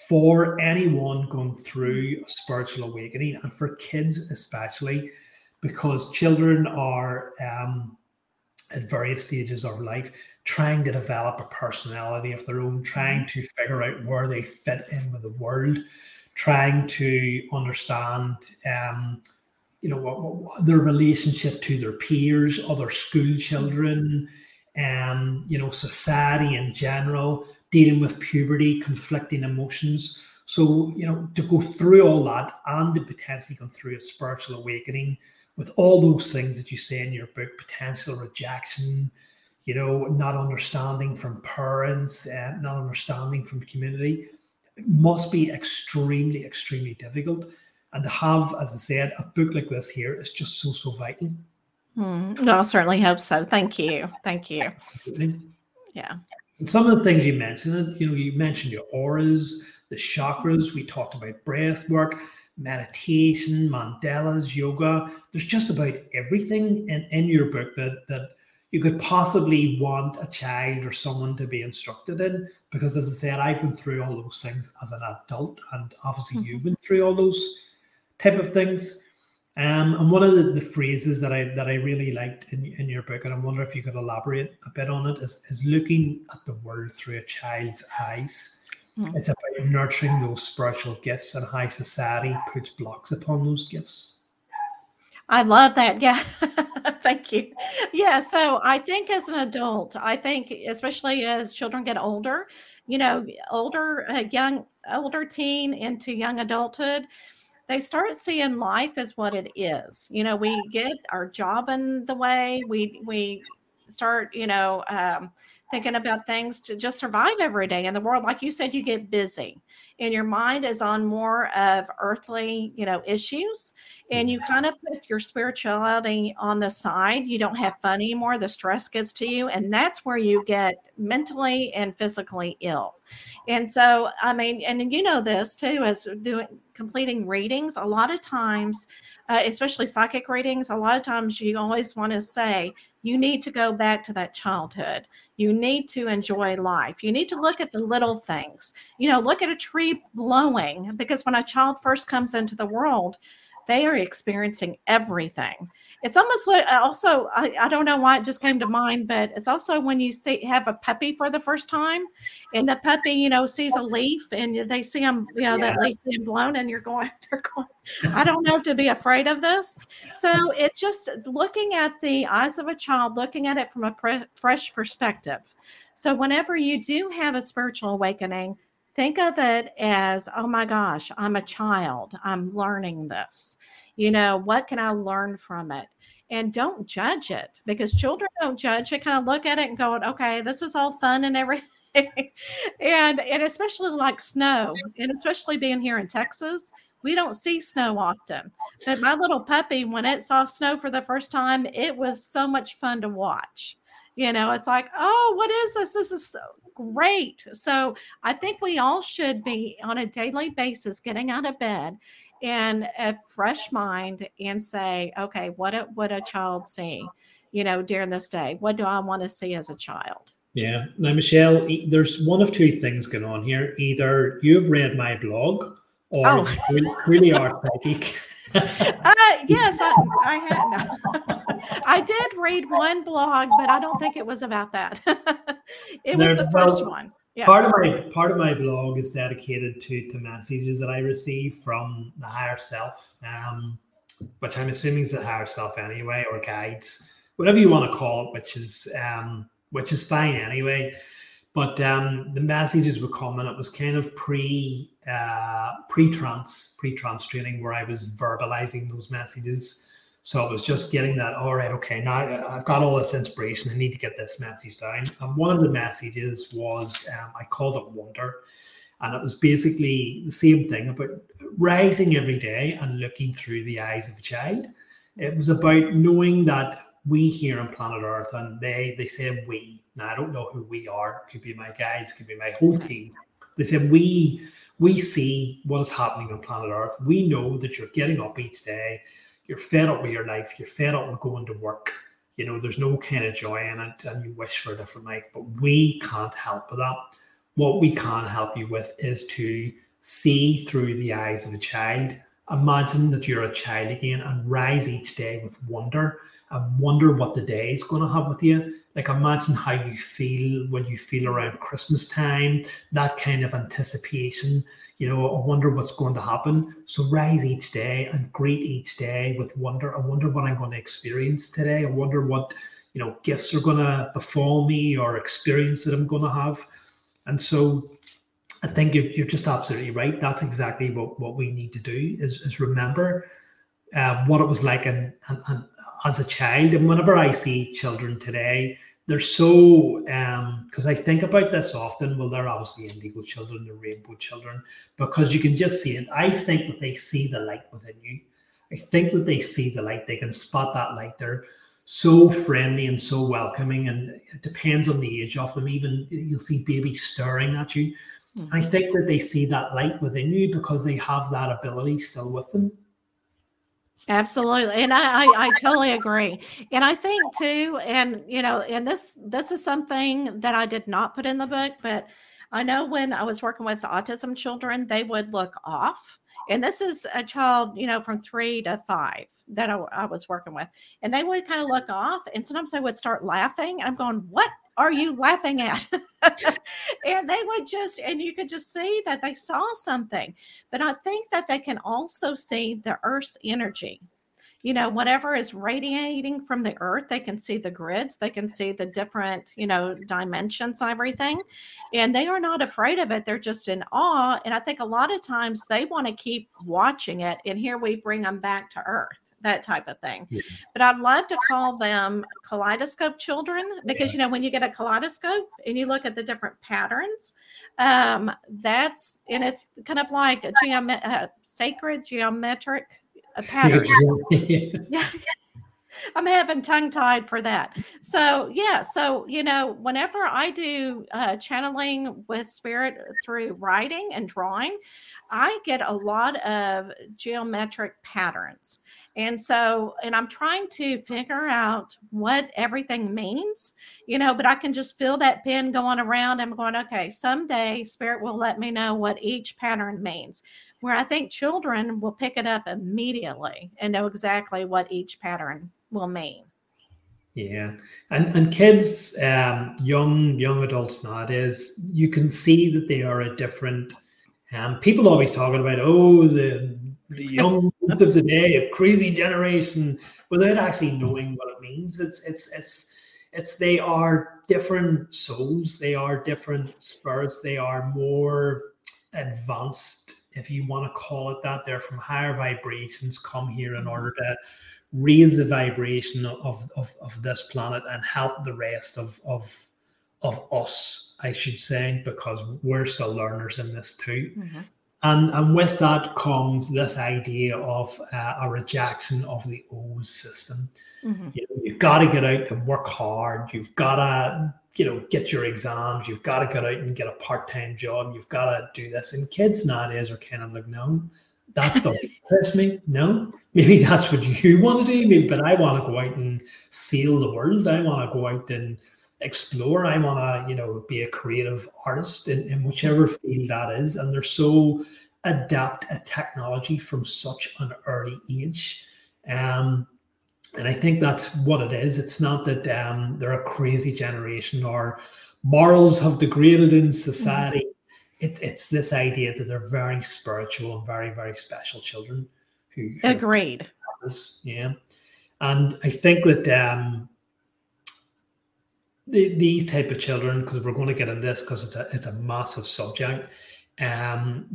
for anyone going through a spiritual awakening, and for kids especially, because children are um, at various stages of life trying to develop a personality of their own, trying to figure out where they fit in with the world, trying to understand, um, you know, what, what, their relationship to their peers, other school children, um, you know, society in general, dealing with puberty, conflicting emotions. So, you know, to go through all that and to potentially go through a spiritual awakening with all those things that you say in your book, potential rejection, you know, not understanding from parents, uh, not understanding from community, it must be extremely, extremely difficult. And to have, as I said, a book like this here is just so, so vital. Mm, no, I certainly hope so. Thank you. Thank you. Absolutely. Yeah. And some of the things you mentioned, you know, you mentioned your auras, the chakras, we talked about breath work, meditation, mandalas, yoga. There's just about everything in, in your book that that you could possibly want a child or someone to be instructed in, because, as I said, I've been through all those things as an adult, and obviously mm-hmm. you've been through all those type of things. Um, and one of the, the phrases that I that I really liked in, in your book, and I wonder if you could elaborate a bit on it, is, is looking at the world through a child's eyes. Mm-hmm. It's about nurturing those spiritual gifts and how society puts blocks upon those gifts. I love that. Yeah. Thank you. Yeah. So I think as an adult, I think especially as children get older, you know, older, uh, young, older teen into young adulthood, they start seeing life as what it is. You know, we get our job in the way, we, we start, you know, um, thinking about things to just survive every day in the world. Like you said, you get busy and your mind is on more of earthly, you know, issues, and you kind of put your spirituality on the side. You don't have fun anymore. The stress gets to you, and that's where you get mentally and physically ill. And so, I mean, and you know this too, as doing completing readings, a lot of times, uh, especially psychic readings, a lot of times you always want to say, you need to go back to that childhood. You need to enjoy life. You need to look at the little things. You know, look at a tree blowing, because when a child first comes into the world, they are experiencing everything. It's almost like also, I, I don't know why it just came to mind, but it's also when you see have a puppy for the first time, and the puppy, you know, sees a leaf and they see them, you know, yeah. that leaf being blown, and you're going, they're going, I don't know to be afraid of this. So it's just looking at the eyes of a child, looking at it from a pre- fresh perspective. So whenever you do have a spiritual awakening, think of it as, oh my gosh, I'm a child. I'm learning this. You know, what can I learn from it? And don't judge it, because children don't judge. They kind of look at it and go, okay, this is all fun and everything. and and especially like snow, and especially being here in Texas, we don't see snow often. But my little puppy, when it saw snow for the first time, it was so much fun to watch. You know, it's like, oh, what is this? This is so great. So I think we all should be on a daily basis getting out of bed in a fresh mind and say, okay, what a, what a child seeing, you know, during this day, what do I want to see as a child? Yeah. Now, Michelle, there's one of two things going on here. Either you've read my blog or oh. you really are psychic. uh, yes, I, I had. I did read one blog, but I don't think it was about that. It was now, the first well, one. Yeah. Part of my part of my blog is dedicated to to messages that I receive from the higher self, um, which I'm assuming is the higher self anyway, or guides, whatever you want to call it, which is um, which is fine anyway. But um, the messages were common. It was kind of pre uh, pre-trance, pre-trance training where I was verbalizing those messages. So it was just getting that, all right, okay, now I've got all this inspiration. I need to get this message down. And one of the messages was, um, I called it Wonder. And it was basically the same thing about rising every day and looking through the eyes of a child. It was about knowing that we here on planet Earth, and they, they say we. Now, I don't know who we are. Could be my guys, could be my whole team. They said, we we see what is happening on planet Earth. We know that you're getting up each day. You're fed up with your life. You're fed up with going to work. You know, there's no kind of joy in it, and you wish for a different life. But we can't help with that. What we can help you with is to see through the eyes of a child. Imagine that you're a child again and rise each day with wonder and wonder what the day is going to have with you. Like, imagine how you feel when you feel around Christmas time, that kind of anticipation, you know, I wonder what's going to happen. So rise each day and greet each day with wonder. I wonder what I'm going to experience today. I wonder what, you know, gifts are going to befall me or experience that I'm going to have. And so I think you're, you're just absolutely right. That's exactly what, what we need to do is, is remember uh, what it was like and and as a child. And whenever I see children today, they're so, because um, I think about this often, well, they're obviously Indigo children, they're rainbow children, because you can just see it. I think that they see the light within you. I think that they see the light, they can spot that light. They're so friendly and so welcoming, and it depends on the age of them. Even you'll see babies staring at you. Mm-hmm. I think that they see that light within you because they have that ability still with them. Absolutely. And I, I, I totally agree. And I think too, and, you know, and this, this is something that I did not put in the book, but I know when I was working with autism children, they would look off. And this is a child, you know, from three to five that I, I was working with. And they would kind of look off, and sometimes they would start laughing. And I'm going, what are you laughing at? And they would just, and you could just see that they saw something. But I think that they can also see the earth's energy. You know, whatever is radiating from the earth, they can see the grids, they can see the different, you know, dimensions, everything. And they are not afraid of it. They're just in awe. And I think a lot of times they want to keep watching it. And here we bring them back to earth, that type of thing. Yeah. But I'd love to call them kaleidoscope children, because, yeah, you know, when you get a kaleidoscope and you look at the different patterns, um, that's, and it's kind of like a geom- uh, sacred geometric a pattern. Yeah. I'm having tongue tied for that. So, yeah. So, you know, whenever I do uh, channeling with spirit through writing and drawing, I get a lot of geometric patterns. And so, and I'm trying to figure out what everything means, you know, but I can just feel that pen going around. I'm going, okay, someday spirit will let me know what each pattern means, where I think children will pick it up immediately and know exactly what each pattern will mean. Yeah. And and kids, um, young, young adults nowadays, you can see that they are a different, um, people always talking about, oh, the, the young youth of today, a crazy generation, without actually knowing what it means. It's, it's, it's, it's, they are different souls. They are different spirits. They are more advanced, if you want to call it that. They're from higher vibrations, come here in order to raise the vibration of, of, of this planet and help the rest of, of, of us, I should say, because we're still learners in this too. Mm-hmm. And, and with that comes this idea of uh, a rejection of the old system. Mm-hmm. You know, you've got to get out and work hard. You've got to, you know, get your exams. You've got to get out and get a part-time job. You've got to do this. And kids nowadays are kind of like, no, that doesn't interest me. No, maybe that's what you want to do. Maybe, but I want to go out and sail the world. I want to go out and explore. I want to, you know, be a creative artist in, in whichever field that is. And they're so adept at technology from such an early age. Um, and I think that's what it is. It's not that um, they're a crazy generation or morals have degraded in society. Mm-hmm. It, it's this idea that they're very spiritual and very, very special children. Who Agreed. Us, yeah. And I think that... Um, these type of children, because we're going to get into this because it's a, it's a massive subject, um,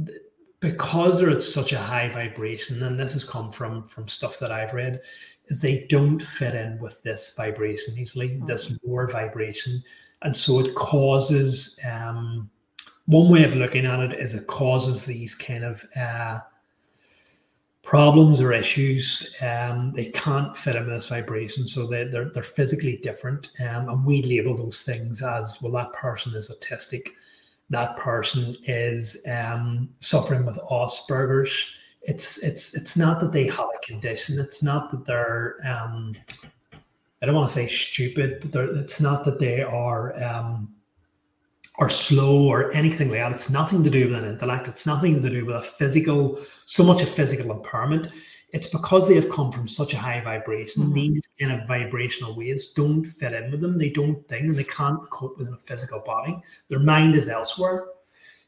because they're at such a high vibration, and this has come from from stuff that I've read, is they don't fit in with this vibration easily, mm-hmm. this lower vibration. And so it causes, um, one way of looking at it is it causes these kind of uh, problems or issues. Um, they can't fit in this vibration, so they, they're they're physically different, um, and we label those things as, well, that person is autistic, that person is um, suffering with Asperger's. It's it's it's not that they have a condition. It's not that they're um, I don't want to say stupid, but they're, it's not that they are um, or slow or anything like that. It's nothing to do with an intellect. It's nothing to do with a physical, so much a physical impairment. It's because they have come from such a high vibration. Mm-hmm. These kind of vibrational waves don't fit in with them. They don't think, and they can't cope with a physical body. Their mind is elsewhere.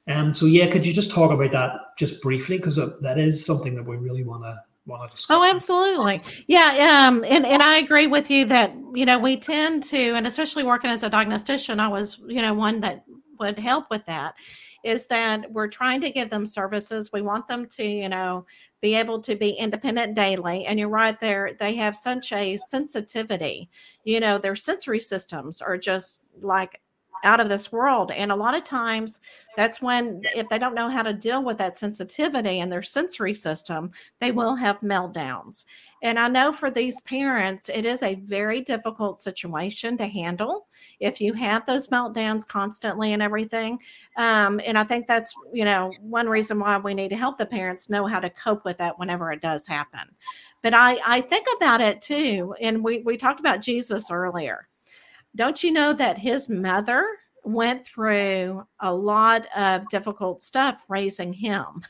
Um, so yeah, could you just talk about that just briefly? Because that is something that we really want to want to discuss. Oh, absolutely. Yeah. Um, and, and I agree with you that, you know, we tend to, and especially working as a diagnostician, I was, you know, one that would help with that, is that we're trying to give them services. We want them to, you know, be able to be independent daily. And you're right there. They have such a sensitivity, you know, their sensory systems are just like out of this world. And a lot of times that's when, if they don't know how to deal with that sensitivity and their sensory system, they will have meltdowns. And I know for these parents, it is a very difficult situation to handle if you have those meltdowns constantly and everything. Um, and I think that's, you know, one reason why we need to help the parents know how to cope with that whenever it does happen. But I, I think about it too. And we, we talked about Jesus earlier. Don't you know that his mother went through a lot of difficult stuff raising him?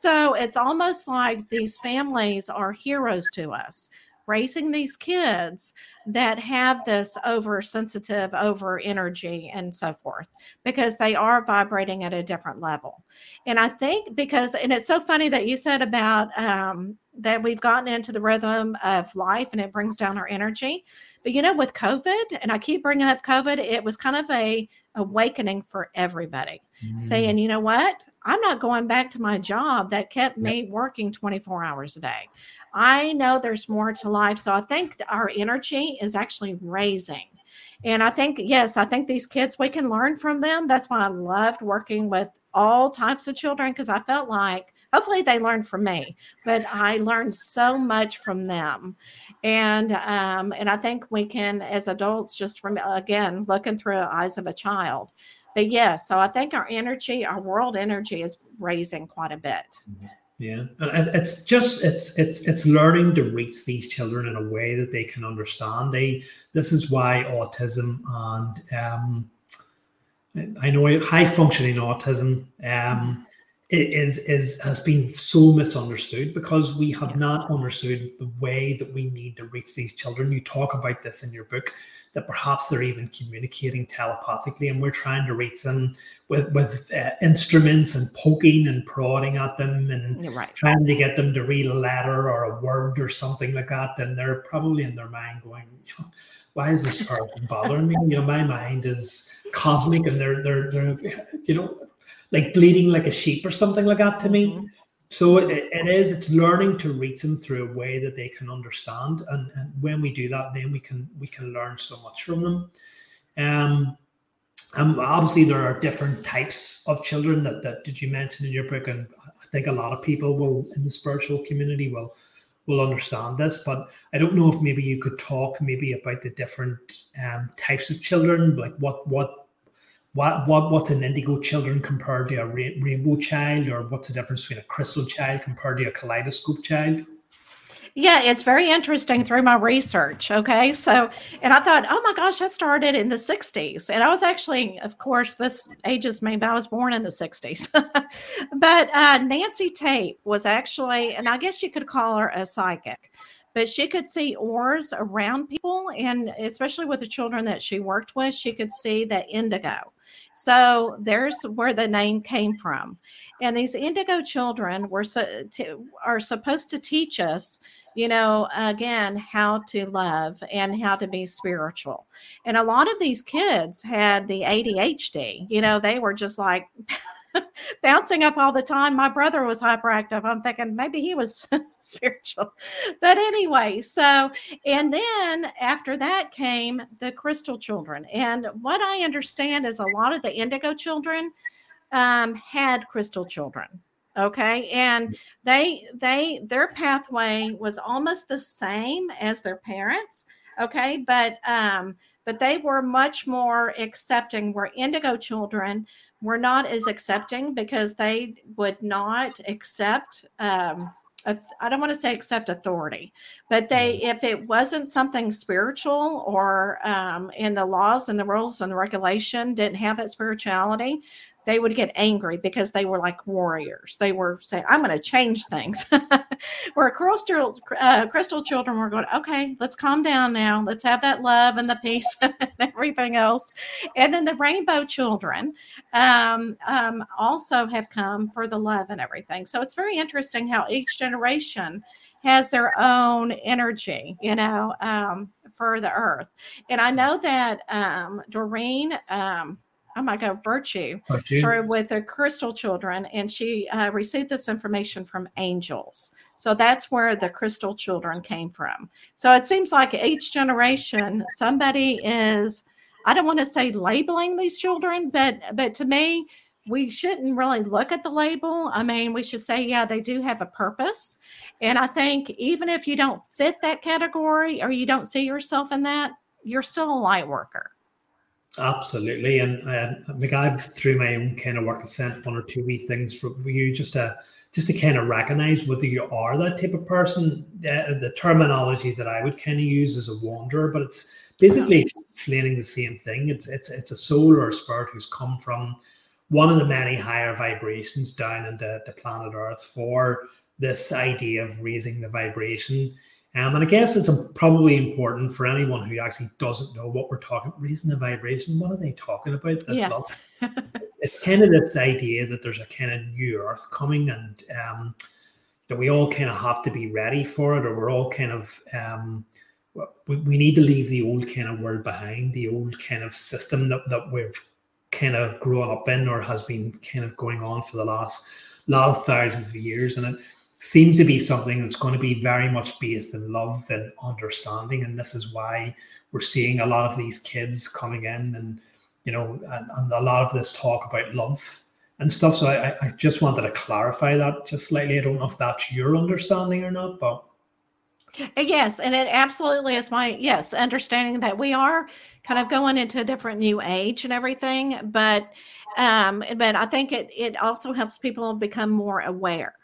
So it's almost like these families are heroes to us, raising these kids that have this oversensitive, over energy and so forth, because they are vibrating at a different level. And I think because, and it's so funny that you said about um, that we've gotten into the rhythm of life and it brings down our energy. But, you know, with COVID, and I keep bringing up COVID, it was kind of a awakening for everybody, mm-hmm. saying, you know what, I'm not going back to my job that kept me working twenty-four hours a day. I know there's more to life. So I think our energy is actually raising. And I think, yes, I think these kids, we can learn from them. That's why I loved working with all types of children, because I felt like, hopefully they learned from me, but I learned so much from them. And um, and I think we can, as adults, just from, again, looking through the eyes of a child. But yeah, so I think our energy, our world energy is raising quite a bit. Yeah. And it's just, it's, it's, it's learning to reach these children in a way that they can understand. They, this is why autism and um, I know high functioning autism um, is, is, has been so misunderstood because we have not understood the way that we need to reach these children. You talk about this in your book, that perhaps they're even communicating telepathically, and we're trying to reach them with, with uh, instruments and poking and prodding at them and right. trying to get them to read a letter or a word or something like that. Then they're probably in their mind going, why is this person bothering me? You know, my mind is cosmic, and they're, they're, they're, you know, like bleeding like a sheep or something like that to me. Mm-hmm. So it, it is, it's learning to reach them through a way that they can understand. And, and when we do that, then we can we can learn so much from them. Um, Um, obviously, there are different types of children that, that did you mention in your book, and I think a lot of people will in the spiritual community will will understand this. But I don't know if maybe you could talk maybe about the different um, types of children, like what what what what what's an indigo children compared to a rain, rainbow child, or what's the difference between a crystal child compared to a kaleidoscope child? Yeah, it's very interesting through my research. Okay. So, and I thought, oh my gosh, I started in the sixties. And I was actually, of course, this ages me, but I was born in the sixties. But uh, Nancy Tate was actually, and I guess you could call her a psychic, but she could see auras around people. And especially with the children that she worked with, she could see that indigo. So there's where the name came from. And these indigo children were so, to, are supposed to teach us, you know, again, how to love and how to be spiritual. And a lot of these kids had the A D H D, you know, they were just like bouncing up all the time. My brother was hyperactive. I'm thinking maybe he was spiritual. But anyway, so, and then after that came the crystal children. And what I understand is a lot of the indigo children um, had crystal children. Okay. And they, they, their pathway was almost the same as their parents. Okay. But, um, but they were much more accepting, where indigo children were not as accepting because they would not accept, um, I don't want to say accept authority, but they, if it wasn't something spiritual or um, in the laws and the rules and the regulation didn't have that spirituality, they would get angry because they were like warriors. They were saying, I'm going to change things. Where crystal, uh, crystal children were going, okay, let's calm down now. Let's have that love and the peace and everything else. And then the rainbow children um, um, also have come for the love and everything. So it's very interesting how each generation has their own energy, you know, um, for the earth. And I know that um, Doreen, um, oh my God, Virtue, Virtue started with the crystal children, and she uh, received this information from angels. So that's where the crystal children came from. So it seems like each generation, somebody is, I don't want to say labeling these children, but but to me, we shouldn't really look at the label. I mean, we should say, yeah, they do have a purpose. And I think even if you don't fit that category or you don't see yourself in that, you're still a light worker. Absolutely. And uh, like I've through my own kind of work, I sent one or two wee things for you just to just to kind of recognize whether you are that type of person. Uh, the terminology that I would kind of use is a wanderer, but it's basically explaining the same thing. It's it's it's a soul or a spirit who's come from one of the many higher vibrations down into the planet Earth for this idea of raising the vibration. Um, and I guess it's a, probably important for anyone who actually doesn't know what we're talking about. Raising the vibration, what are they talking about? That's yes. not, it's, it's kind of this idea that there's a kind of new earth coming, and um, that we all kind of have to be ready for it, or we're all kind of, um, we, we need to leave the old kind of world behind, the old kind of system that, that we've kind of grown up in or has been kind of going on for the last lot of thousands of years. And it seems to be something that's going to be very much based in love and understanding. And this is why we're seeing a lot of these kids coming in and, you know, and, and a lot of this talk about love and stuff. So I, I just wanted to clarify that just slightly. I don't know if that's your understanding or not, but. Yes. And it absolutely is my, yes, understanding that we are kind of going into a different new age and everything. But, um, but I think it, it also helps people become more aware.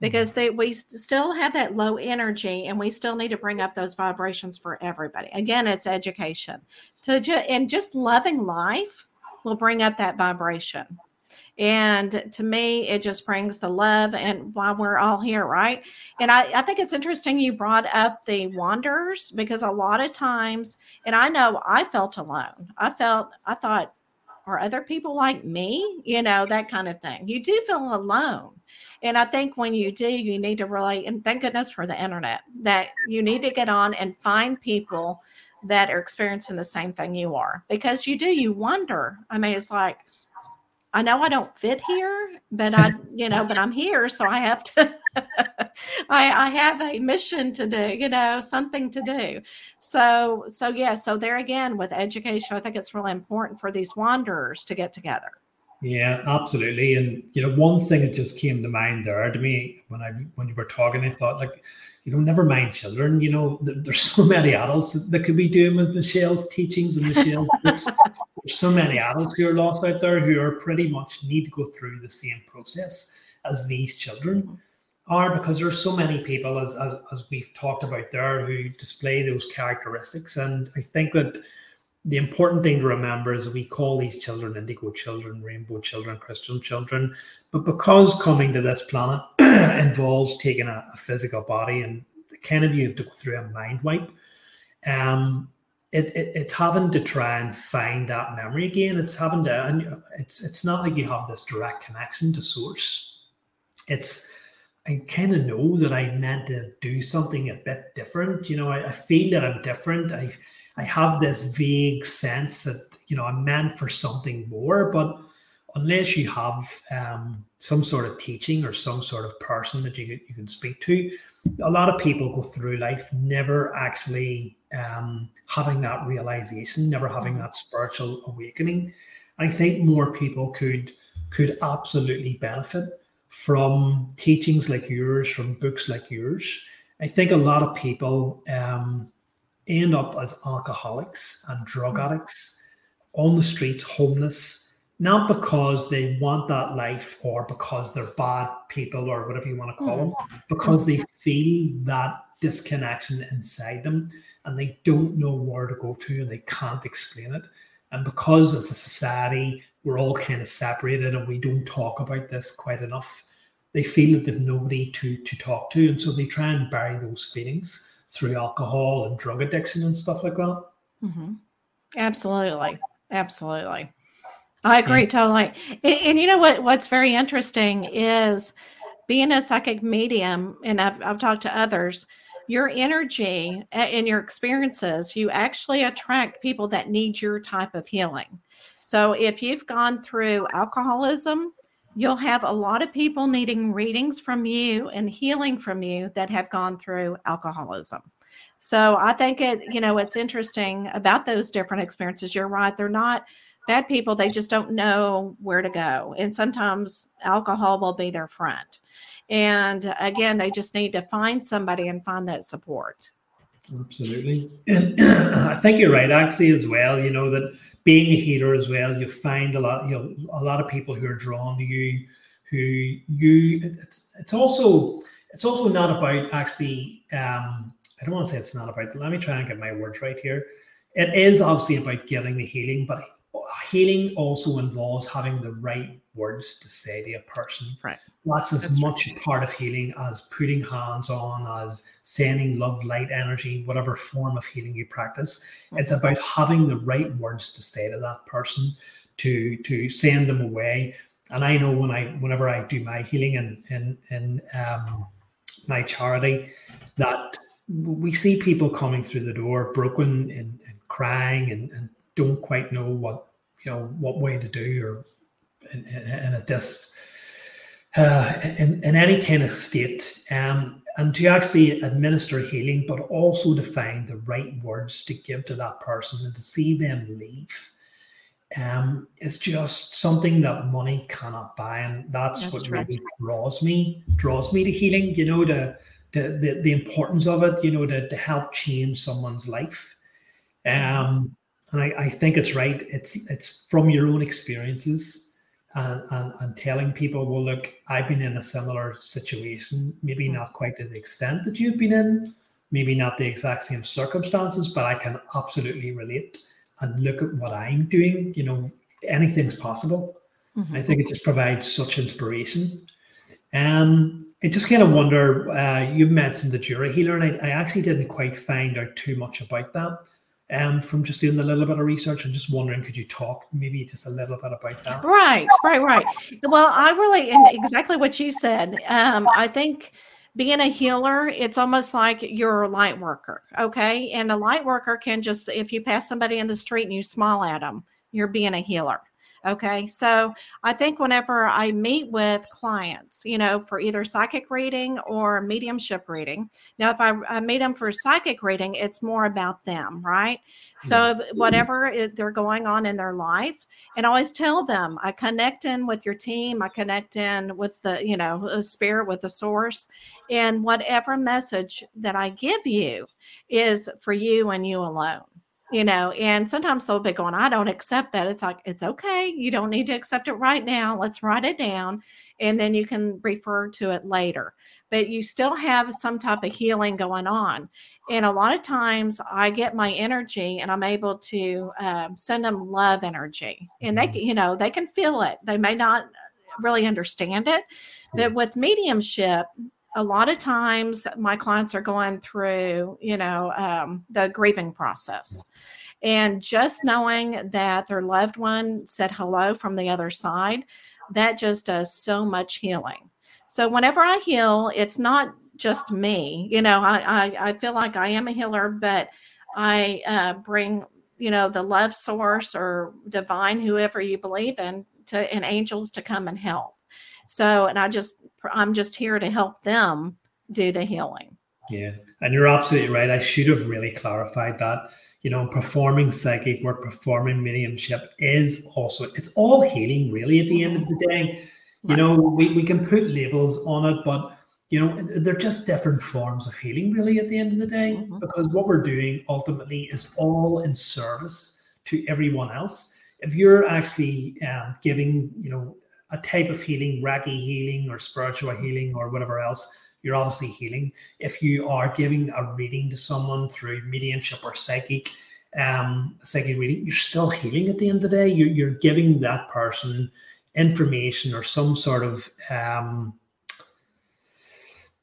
Because they, we still have that low energy, and we still need to bring up those vibrations for everybody. Again, it's education. To ju- and just loving life will bring up that vibration. And to me, it just brings the love and why we're all here, right? And I, I think it's interesting you brought up the wanderers, because a lot of times, and I know I felt alone. I felt, I thought, are other people like me? You know, that kind of thing. You do feel alone. And I think when you do, you need to really, and thank goodness for the internet, that you need to get on and find people that are experiencing the same thing you are. Because you do, you wonder. I mean, it's like, I know I don't fit here, but I, you know, but I'm here. So I have to, I, I have a mission to do, you know, something to do. So, so yeah, so there again with education, I think it's really important for these wanderers to get together. Yeah, absolutely. And, you know, one thing that just came to mind there to me when I, when you were talking, I thought like, you know, never mind children, you know, th- there's so many adults that, that could be doing with Michelle's teachings and Michelle's books. There's so many adults who are lost out there who are pretty much need to go through the same process as these children are, because there are so many people, as, as, as we've talked about there, who display those characteristics. And I think that the important thing to remember is that we call these children indigo children, rainbow children, crystal children. But because coming to this planet involves taking a, a physical body and kind of you have to go through a mind wipe, um, It, it it's having to try and find that memory again. It's having to, and it's it's not like you have this direct connection to source. It's I kind of know that I meant to do something a bit different. You know, I, I feel that I'm different. I I have this vague sense that, you know, I'm meant for something more. But unless you have um, some sort of teaching or some sort of person that you you can speak to, a lot of people go through life never actually um, having that realization, never having that spiritual awakening. I think more people could could absolutely benefit from teachings like yours, from books like yours. I think a lot of people um, end up as alcoholics and drug addicts, on the streets, homeless, not because they want that life or because they're bad people or whatever you want to call them, because they feel that disconnection inside them and they don't know where to go to and they can't explain it. And because as a society, we're all kind of separated and we don't talk about this quite enough, they feel that they've nobody to, to talk to. And so they try and bury those feelings through alcohol and drug addiction and stuff like that. Mm-hmm. Absolutely. Absolutely. I agree totally. And, and you know what? What's very interesting is being a psychic medium, and I've, I've talked to others, your energy and your experiences, you actually attract people that need your type of healing. So if you've gone through alcoholism, you'll have a lot of people needing readings from you and healing from you that have gone through alcoholism. So I think it, you know, it's interesting about those different experiences. You're right. They're not bad people, they just don't know where to go. And sometimes alcohol will be their friend. And again, they just need to find somebody and find that support. Absolutely. And I think you're right, actually, as well, you know, that being a healer as well, you find a lot, you know, a lot of people who are drawn to you, who you, it's, it's also, it's also not about actually, um, I don't want to say it's not about, let me try and get my words right here. It is obviously about getting the healing, but healing also involves having the right words to say to a person. Right. That's as That's much right. a part of healing as putting hands on, as sending love, light, energy, whatever form of healing you practice. Okay. It's about having the right words to say to that person to to send them away. And I know when I, whenever I do my healing and in, in, in um, my charity, that we see people coming through the door broken and, and crying and, and don't quite know what, you know, what way to do, or in, in, in a dis, uh, in, in any kind of state, um, and to actually administer healing, but also to find the right words to give to that person and to see them leave, um, is just something that money cannot buy, and that's, that's what true. really draws me, draws me to healing. You know, the the the, the importance of it. You know, to to help change someone's life, um. And I, I think it's right. It's it's from your own experiences and, and, and telling people, well, look, I've been in a similar situation, maybe not quite to the extent that you've been in, maybe not the exact same circumstances, but I can absolutely relate and look at what I'm doing. You know, anything's possible. Mm-hmm. I think it just provides such inspiration. Um, I just kind of wonder, uh, you mentioned that you're a healer, and I, I actually didn't quite find out too much about that. Um, from just doing a little bit of research, I'm just wondering, could you talk maybe just a little bit about that? Right, right, right. Well, I really, and exactly what you said, um, I think being a healer, it's almost like you're a light worker, okay? And a light worker can just, if you pass somebody in the street and you smile at them, you're being a healer. Okay. So I think whenever I meet with clients, you know, for either psychic reading or mediumship reading, now, if I, I meet them for psychic reading, it's more about them, right? So whatever they're going on in their life, and I always tell them, I connect in with your team. I connect in with the, you know, a spirit, with the source, and whatever message that I give you is for you and you alone. You know, and sometimes they'll be going, I don't accept that. It's like, it's okay. You don't need to accept it right now. Let's write it down. And then you can refer to it later. But you still have some type of healing going on. And a lot of times I get my energy and I'm able to um, send them love energy. And they, you know, they can feel it. They may not really understand it. But with mediumship, a lot of times my clients are going through, you know, um, the grieving process, and just knowing that their loved one said hello from the other side, that just does so much healing. So whenever I heal, it's not just me, you know, I, I, I feel like I am a healer, but I uh, bring, you know, the love source or divine, whoever you believe in, to, and angels to come and help. So, and I just, I'm just here to help them do the healing. Yeah. And you're absolutely right. I should have really clarified that, you know, performing psychic work, performing mediumship is also, it's all healing really at the end of the day. You know, we, we can put labels on it, but you know, they're just different forms of healing really at the end of the day, mm-hmm. because what we're doing ultimately is all in service to everyone else. If you're actually uh, giving, you know, a type of healing, Reiki healing or spiritual healing or whatever else, you're obviously healing. If you are giving a reading to someone through mediumship or psychic, um, psychic reading, you're still healing at the end of the day. You're, you're giving that person information or some sort of um,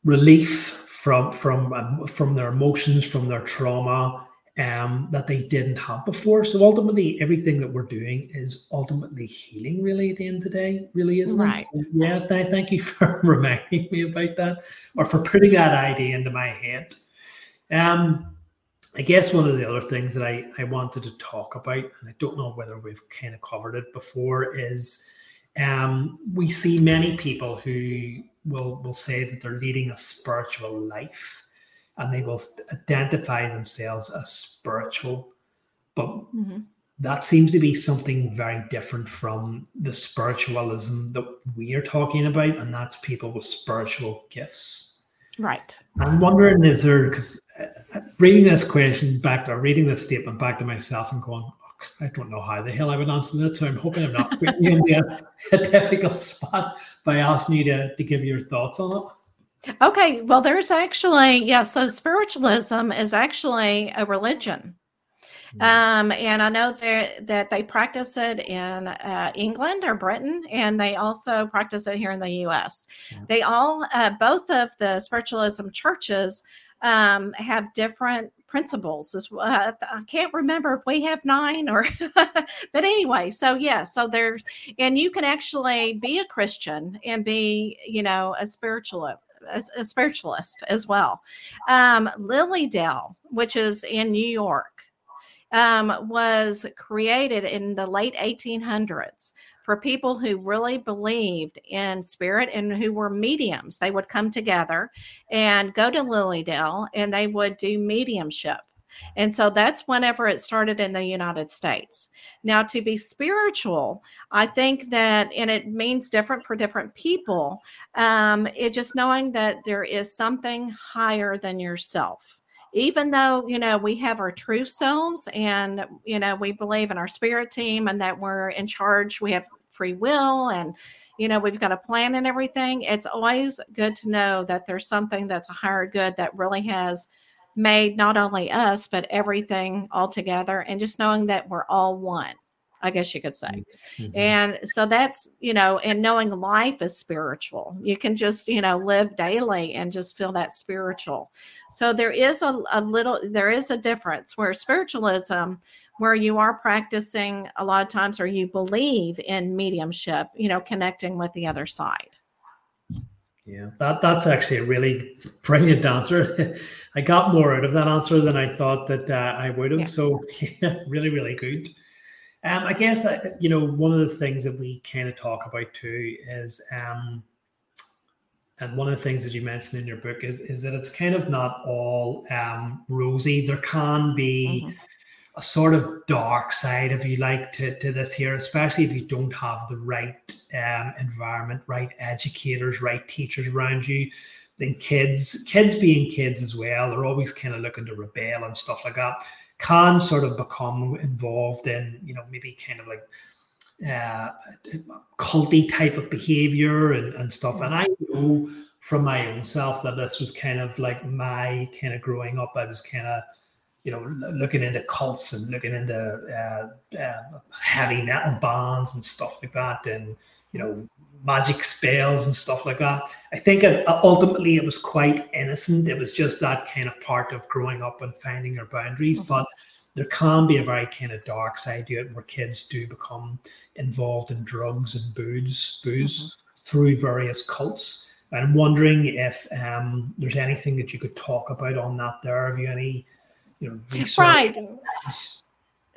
relief from from um, from their emotions, from their trauma um, that they didn't have before. So ultimately, everything that we're doing is ultimately healing, really, at the end of the day, really, isn't right. it? So, yeah, th- thank you for reminding me about that, or for putting that idea into my head. Um, I guess one of the other things that I, I wanted to talk about, and I don't know whether we've kind of covered it before, is um, we see many people who will, will say that they're leading a spiritual life, and they will identify themselves as spiritual. But mm-hmm. that seems to be something very different from the spiritualism that we are talking about, and that's people with spiritual gifts. Right. I'm wondering, is there, because reading this question back to, or reading this statement back to myself and going, oh, I don't know how the hell I would answer that, so I'm hoping I'm not putting you in a, a difficult spot by asking you to, to give your thoughts on it. Okay, well, there's actually, yeah, so spiritualism is actually a religion. Um, and I know that they practice it in uh, England or Britain, and they also practice it here in the U S. They all, uh, both of the spiritualism churches um, have different principles. I can't remember if we have nine or, but anyway, so yeah, so there's, and you can actually be a Christian and be, you know, a spiritualist. A spiritualist as well. Um, Lily Dale, which is in New York, um, was created in the late eighteen hundreds for people who really believed in spirit and who were mediums. They would come together and go to Lily Dale and they would do mediumship. And so that's whenever it started in the United States. Now, to be spiritual, I think that, and it means different for different people, um, it just knowing that there is something higher than yourself. Even though, you know, we have our true selves and, you know, we believe in our spirit team and that we're in charge, we have free will and, you know, we've got a plan and everything. It's always good to know that there's something that's a higher good that really has made not only us, but everything all together, and just knowing that we're all one, I guess you could say. Mm-hmm. And so that's, you know, and knowing life is spiritual. You can just, you know, live daily and just feel that spiritual. So there is a, a little, there is a difference where spiritualism, where you are practicing a lot of times, or you believe in mediumship, you know, connecting with the other side. Yeah, that, that's actually a really brilliant answer. I got more out of that answer than I thought that uh, I would have. Yeah. So yeah, really, really good. Um, I guess, you know, one of the things that we kind of talk about too is, um, and one of the things that you mentioned in your book is, is that it's kind of not all um, rosy. There can be mm-hmm. a sort of dark side, if you like, to, to this here, especially if you don't have the right um, environment, right educators, right teachers around you. Then kids, kids being kids as well, they're always kind of looking to rebel and stuff like that, can sort of become involved in, you know, maybe kind of like uh, culty type of behavior and, and stuff. And I know from my own self that this was kind of like my kind of growing up. I was kind of, you know, looking into cults and looking into uh, uh, heavy metal bands and stuff like that, and, you know, magic spells and stuff like that. I think it, ultimately it was quite innocent. It was just that kind of part of growing up and finding your boundaries. Mm-hmm. But there can be a very kind of dark side to it, where kids do become involved in drugs and booze, booze mm-hmm. through various cults. I'm wondering if um, there's anything that you could talk about on that there. Have you any, you know, research? Right.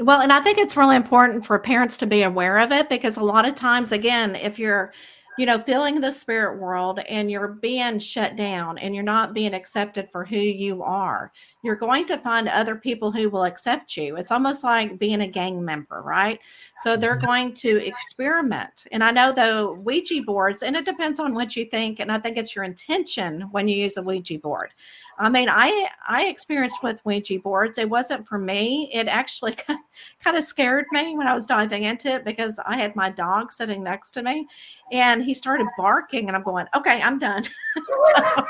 Well, and I think it's really important for parents to be aware of it, because a lot of times, again, if you're, you know, feeling the spirit world and you're being shut down and you're not being accepted for who you are, you're going to find other people who will accept you. It's almost like being a gang member, right? So they're going to experiment. And I know, though, Ouija boards, and it depends on what you think, and I think it's your intention when you use a Ouija board. I mean, I I experienced with Ouija boards. It wasn't for me. It actually kind of scared me when I was diving into it, because I had my dog sitting next to me and he started barking, and I'm going, okay, I'm done. so,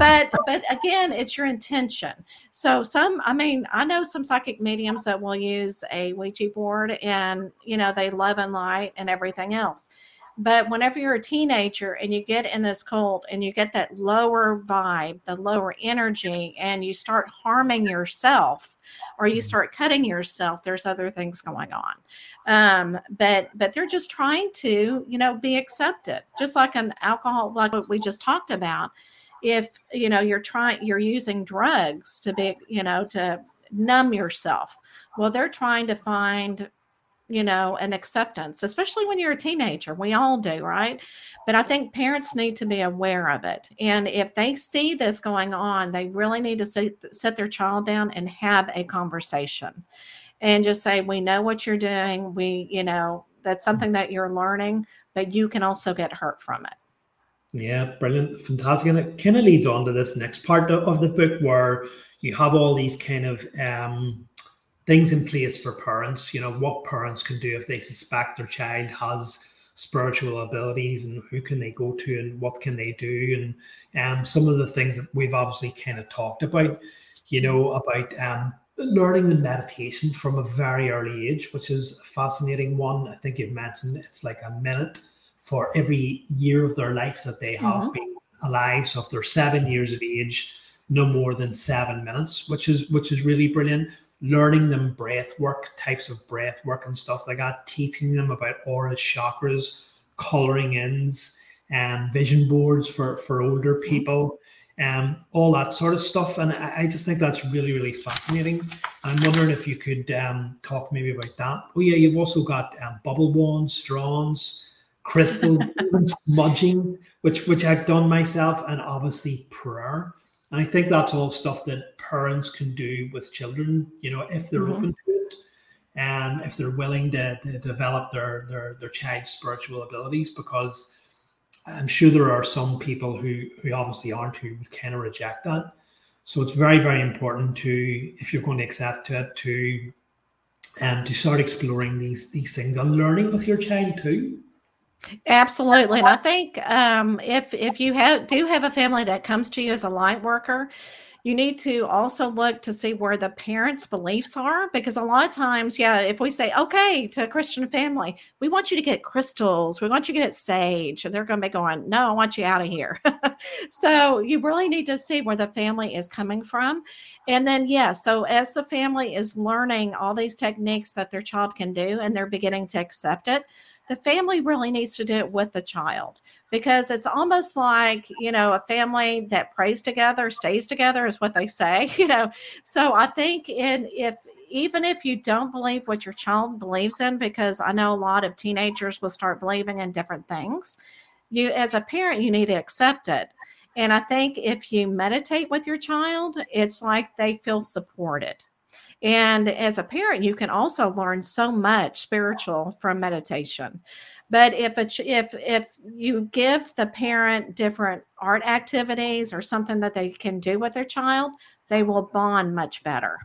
but but again, it's your intention. So some, I mean, I know some psychic mediums that will use a Ouija board, and, you know, they love and light and everything else. But whenever you're a teenager and you get in this cult and you get that lower vibe, the lower energy, and you start harming yourself or you start cutting yourself, there's other things going on. Um, but but they're just trying to, you know, be accepted, just like an alcohol, like what we just talked about. If, you know, you're trying, you're using drugs to be, you know, to numb yourself. Well, they're trying to find, you know, an acceptance, especially when you're a teenager. We all do, right? But I think parents need to be aware of it. And if they see this going on, they really need to sit, sit their child down and have a conversation and just say, we know what you're doing. We, you know, that's something that you're learning, but you can also get hurt from it. Yeah, brilliant. Fantastic. And it kind of leads on to this next part of the book, where you have all these kind of, um, things in place for parents, you know, what parents can do if they suspect their child has spiritual abilities, and who can they go to and what can they do, and um, some of the things that we've obviously kind of talked about, you know, about um, learning the meditation from a very early age, which is a fascinating one. I think you've mentioned it's like a minute for every year of their life that they have mm-hmm. been alive. So if they're seven years of age, no more than seven minutes, which is which is really brilliant. Learning them breath work, types of breath work and stuff like that, teaching them about auras, chakras, coloring ins, and um, vision boards for, for older people, and um, all that sort of stuff. And I, I just think that's really, really fascinating. I'm wondering if you could um, talk maybe about that. Oh yeah, you've also got um, bubble wands, straws, crystals, smudging, which, which I've done myself, and obviously prayer. And I think that's all stuff that parents can do with children, you know, if they're mm-hmm. open to it, and if they're willing to, to develop their, their, their child's spiritual abilities, because I'm sure there are some people who, who obviously aren't, who would kind of reject that. So it's very, very important to, if you're going to accept it, to um, to start exploring these, these things and learning with your child too. Absolutely. And I think um, if if you have do have a family that comes to you as a light worker, you need to also look to see where the parents' beliefs are, because a lot of times, yeah, if we say, okay, to a Christian family, we want you to get crystals, we want you to get sage, and they're going to be going, no, I want you out of here. So you really need to see where the family is coming from. And then, yeah, so as the family is learning all these techniques that their child can do, and they're beginning to accept it, the family really needs to do it with the child, because it's almost like, you know, a family that prays together stays together is what they say, you know. So I think in if even if you don't believe what your child believes in, because I know a lot of teenagers will start believing in different things, you as a parent, you need to accept it. And I think if you meditate with your child, it's like they feel supported. And as a parent, you can also learn so much spiritual from meditation. But if a, if if you give the parent different art activities or something that they can do with their child, they will bond much better.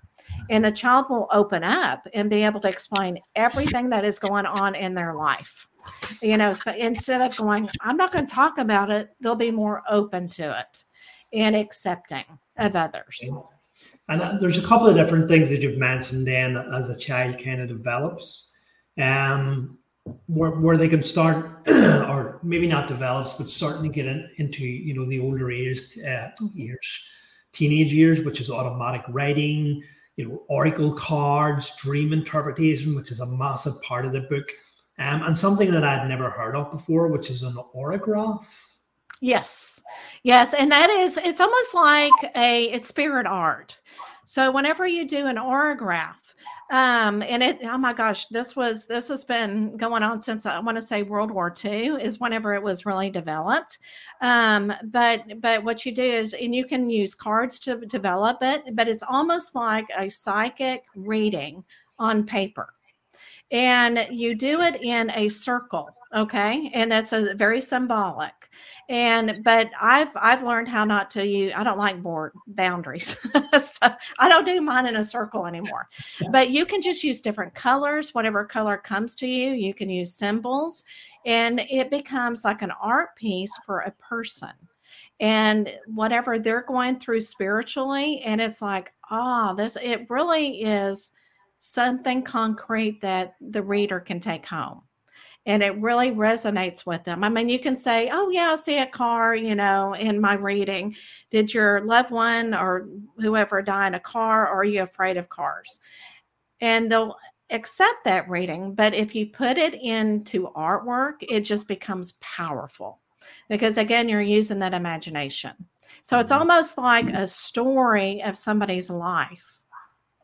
And the child will open up and be able to explain everything that is going on in their life. You know, so instead of going, I'm not going to talk about it, they'll be more open to it and accepting of others. And there's a couple of different things that you've mentioned then as a child kind of develops, um, where, where they can start, or maybe not develops, but starting to get in, into, you know, the older years, uh, years, teenage years, which is automatic writing, you know, oracle cards, dream interpretation, which is a massive part of the book. Um, and something that I'd never heard of before, which is an orograph. Yes. Yes. And that is, it's almost like a, it's spirit art. So whenever you do an orograph, um, and it, oh my gosh, this was, this has been going on since I want to say World War Two is whenever it was really developed. Um, but, but what you do is, and you can use cards to develop it, but it's almost like a psychic reading on paper. And you do it in a circle, okay? And that's a very symbolic. And but I've I've learned how not to use. I don't like board boundaries, so I don't do mine in a circle anymore. But you can just use different colors, whatever color comes to you. You can use symbols, and it becomes like an art piece for a person. And whatever they're going through spiritually, and it's like, oh, this it really is. Something concrete that the reader can take home. And it really resonates with them. I mean, you can say, oh, yeah, I see a car, you know, in my reading. Did your loved one or whoever die in a car, or are you afraid of cars? And they'll accept that reading. But if you put it into artwork, it just becomes powerful. Because, again, you're using that imagination. So it's almost like a story of somebody's life.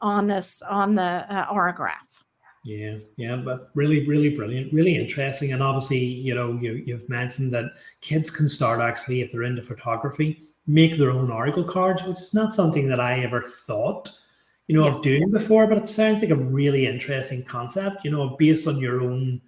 on this, on the uh, orograph. Yeah, yeah, but really, really brilliant, really interesting. And obviously, you know, you, you've mentioned that kids can start actually, if they're into photography, make their own oracle cards, which is not something that I ever thought, you know, yes. of doing before, but it sounds like a really interesting concept, you know, based on your own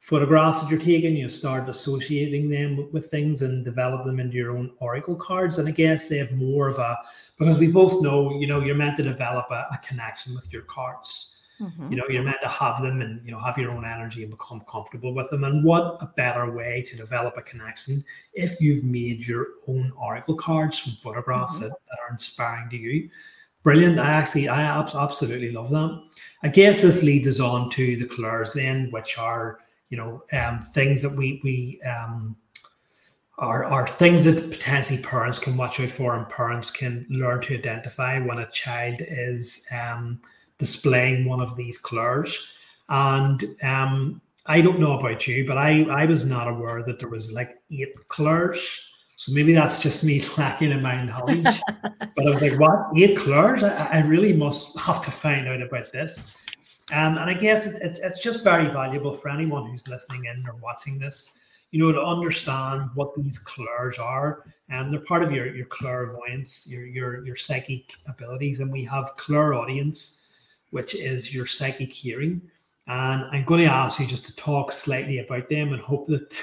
photographs that you're taking, you start associating them with, with things and develop them into your own oracle cards. And I guess they have more of a, because we both know, you know, you're meant to develop a, a connection with your cards. Mm-hmm. You know, you're meant to have them and, you know, have your own energy and become comfortable with them. And what a better way to develop a connection if you've made your own oracle cards from photographs mm-hmm. that, that are inspiring to you. Brilliant. I actually, I absolutely love that. I guess this leads us on to the couleurs then, which are, you know, um, things that we we um, are are things that potentially parents can watch out for, and parents can learn to identify when a child is um, displaying one of these couleurs. And um, I don't know about you, but I, I was not aware that there was like eight couleurs. So maybe that's just me lacking in my knowledge. But I was like, what? Eight couleurs? I, I really must have to find out about this. Um, and I guess it, it's it's just very valuable for anyone who's listening in or watching this, you know, to understand what these couleurs are. And um, they're part of your, your clairvoyance, your your your psychic abilities. And we have clairaudience, which is your psychic hearing. And I'm going to ask you just to talk slightly about them and hope that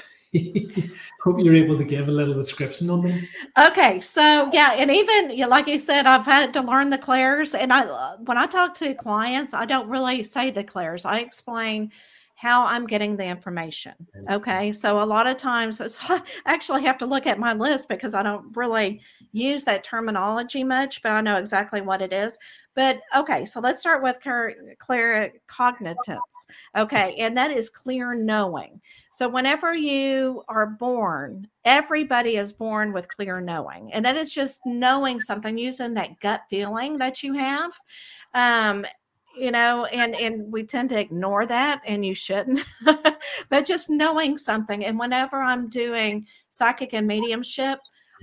hope you're able to give a little description on them. Okay, so yeah, and even like you said, I've had to learn the clairs, and I when I talk to clients, I don't really say the clairs. I explain how I'm getting the information. Okay, so a lot of times it's, I actually have to look at my list because I don't really use that terminology much, but I know exactly what it is. But okay, so let's start with claircognizance. Okay, and that is clear knowing. So whenever you are born, everybody is born with clear knowing. And that is just knowing something, using that gut feeling that you have. Um, you know, and, and we tend to ignore that, and you shouldn't, but just knowing something. And whenever I'm doing psychic and mediumship,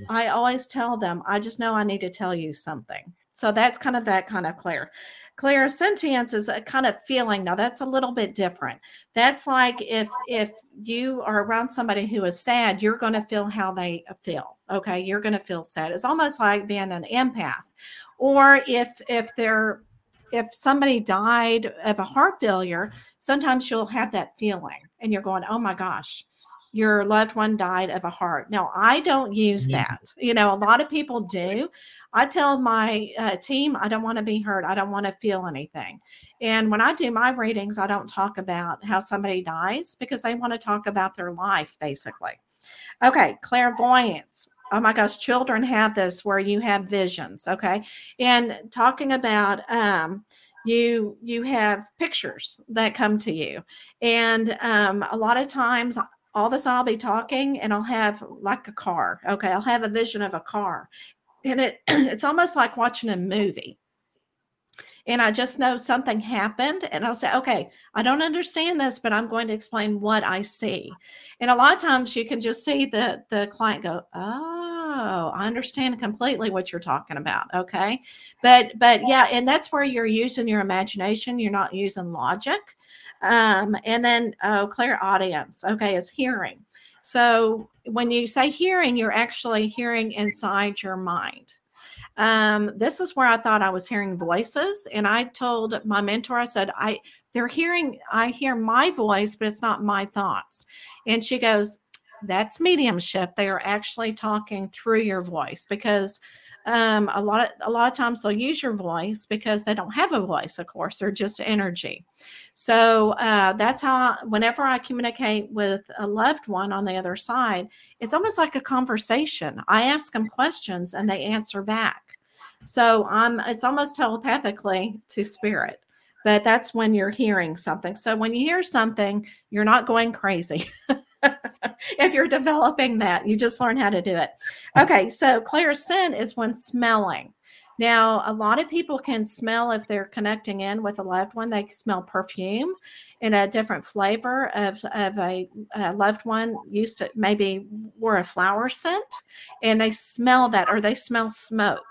I always tell them, I just know I need to tell you something. So that's kind of that kind of clair. Clairsentience is a kind of feeling. Now that's a little bit different. That's like if if you are around somebody who is sad, you're going to feel how they feel. Okay, you're going to feel sad. It's almost like being an empath. Or if if they're if somebody died of a heart failure, sometimes you'll have that feeling, and you're going, oh my gosh, your loved one died of a heart. Now, I don't use that. You know, a lot of people do. I tell my uh, team, I don't want to be hurt. I don't want to feel anything. And when I do my readings, I don't talk about how somebody dies because they want to talk about their life, basically. Okay, clairvoyance. Oh my gosh, children have this where you have visions. Okay. And talking about, um, you, you have pictures that come to you. And, um, a lot of times all of a sudden I'll be talking and I'll have like a car. Okay. I'll have a vision of a car, and it, it's almost like watching a movie. And I just know something happened, and I'll say, okay, I don't understand this, but I'm going to explain what I see. And a lot of times you can just see the, the client go, oh, I understand completely what you're talking about. Okay. But, but yeah, and that's where you're using your imagination. You're not using logic. Um, and then, oh, clairaudience. Okay. Is hearing. So when you say hearing, you're actually hearing inside your mind. Um, this is where I thought I was hearing voices. And I told my mentor, I said, I, they're hearing, I hear my voice, but it's not my thoughts. And she goes, that's mediumship. They are actually talking through your voice, because, um, a lot of, a lot of times they'll use your voice because they don't have a voice, of course, they're just energy. So, uh, that's how, whenever I communicate with a loved one on the other side, it's almost like a conversation. I ask them questions and they answer back. So I'm, it's almost telepathically to spirit, but that's when you're hearing something. So when you hear something, you're not going crazy. If you're developing that, you just learn how to do it. Okay. So clairsent is when smelling. Now, a lot of people can smell if they're connecting in with a loved one. They smell perfume in a different flavor of, of a, a loved one used to maybe wore a flower scent, and they smell that, or they smell smoke.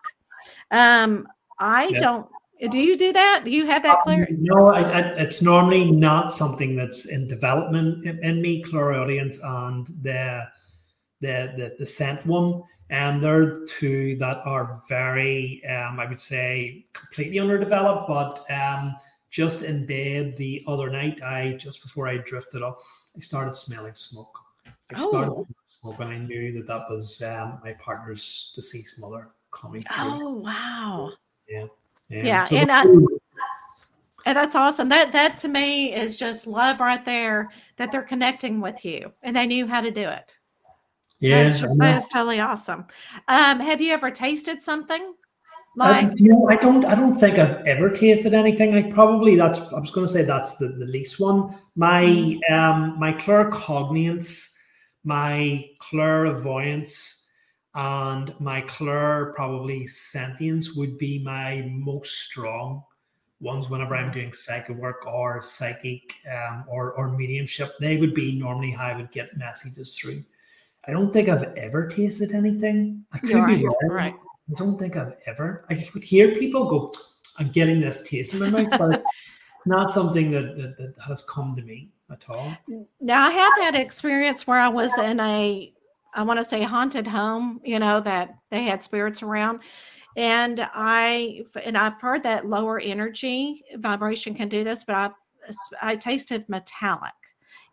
Um, I yeah. don't, do you do that? Do you have that clarity? Um, no, I, I, it's normally not something that's in development in, in me, clairaudience and the, the, the, the scent one. And um, they're two that are very, um, I would say, completely underdeveloped, but um, just in bed the other night, I just before I drifted up, I started smelling smoke. I oh. started smelling smoke, and I knew that that was um, my partner's deceased mother coming through. Oh, wow. So, yeah. Yeah, yeah. So and, I, and that's awesome. That that to me is just love right there, that they're connecting with you and they knew how to do it. Yeah, that's just, that is totally awesome. Um, have you ever tasted something? Like um, no, I don't. I don't think I've ever tasted anything. Like probably that's. I was going to say that's the, the least one. My um, my claircognizance, my clairvoyance, and my clair probably sentience would be my most strong ones whenever I'm doing psychic work or psychic um, or, or mediumship. They would be normally how I would get messages through. I don't think I've ever tasted anything. I could You're be right, right. I don't think I've ever. I would hear people go, I'm getting this taste in my mouth, but it's not something that, that, that has come to me at all. Now, I have that experience where I was in a, I want to say haunted home, you know, that they had spirits around. And I, and I've heard that lower energy vibration can do this, but I, I tasted metallic.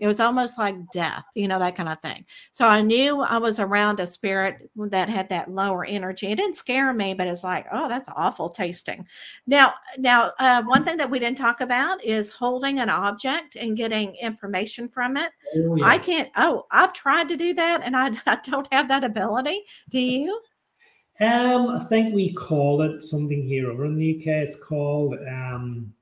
It was almost like death, you know, that kind of thing. So I knew I was around a spirit that had that lower energy. It didn't scare me, but it's like, oh, that's awful tasting. Now, now, uh, one thing that we didn't talk about is holding an object and getting information from it. Oh, yes. I can't, oh, I've tried to do that and I, I don't have that ability. Do you? Um, I think we call it something here over in the U K. It's called, um,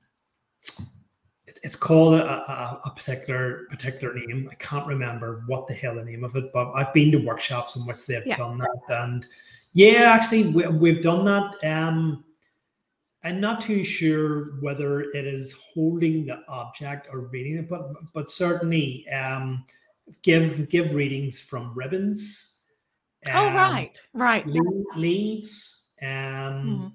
It's called a, a, a particular particular name. I can't remember what the hell the name of it, but I've been to workshops in which they've yeah. done that. And yeah, actually, we, we've done that. Um, I'm not too sure whether it is holding the object or reading it, but but certainly um, give give readings from ribbons. Um, oh right, right. Le- leaves. Um, mm-hmm.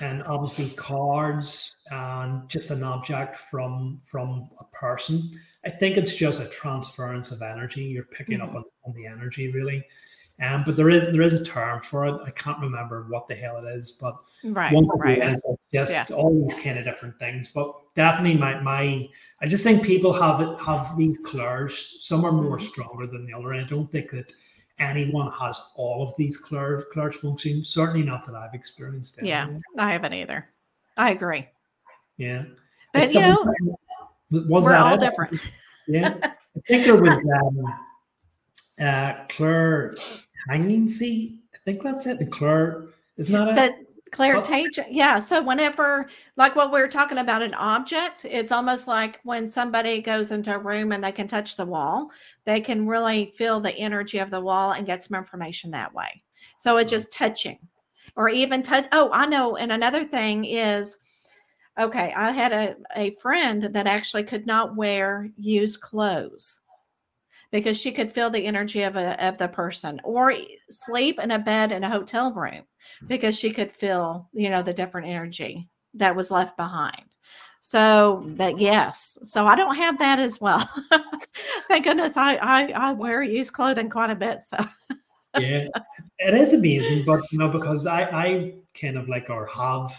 and obviously cards and just an object from from a person. I think it's just a transference of energy. You're picking mm-hmm. up on, on the energy, really. Um, but there is there is a term for it. I can't remember what the hell it is, but right, once right. End, it's just yeah. all these kind of different things. But definitely, my my I just think people have it have these colours. Some are more stronger than the other. I don't think that anyone has all of these colours colours functioning. Certainly not that I've experienced. Anyway. Yeah, I haven't either. I agree. Yeah, but if you know, was we're that all it? Different. Yeah, I think there was. Um, Uh, Claire Tangency, I think that's it. The Claire, isn't that it? The Claire oh. Tate, yeah. So whenever, like what we were talking about, an object, it's almost like when somebody goes into a room and they can touch the wall, they can really feel the energy of the wall and get some information that way. So it's just touching, or even touch. Oh, I know. And another thing is, okay, I had a, a friend that actually could not wear used clothes, because she could feel the energy of a, of the person, or sleep in a bed in a hotel room, because she could feel, you know, the different energy that was left behind. So, but yes, so I don't have that as well. Thank goodness I, I, I wear used clothing quite a bit. So yeah, it is amazing, but you know, because I, I kind of like, or have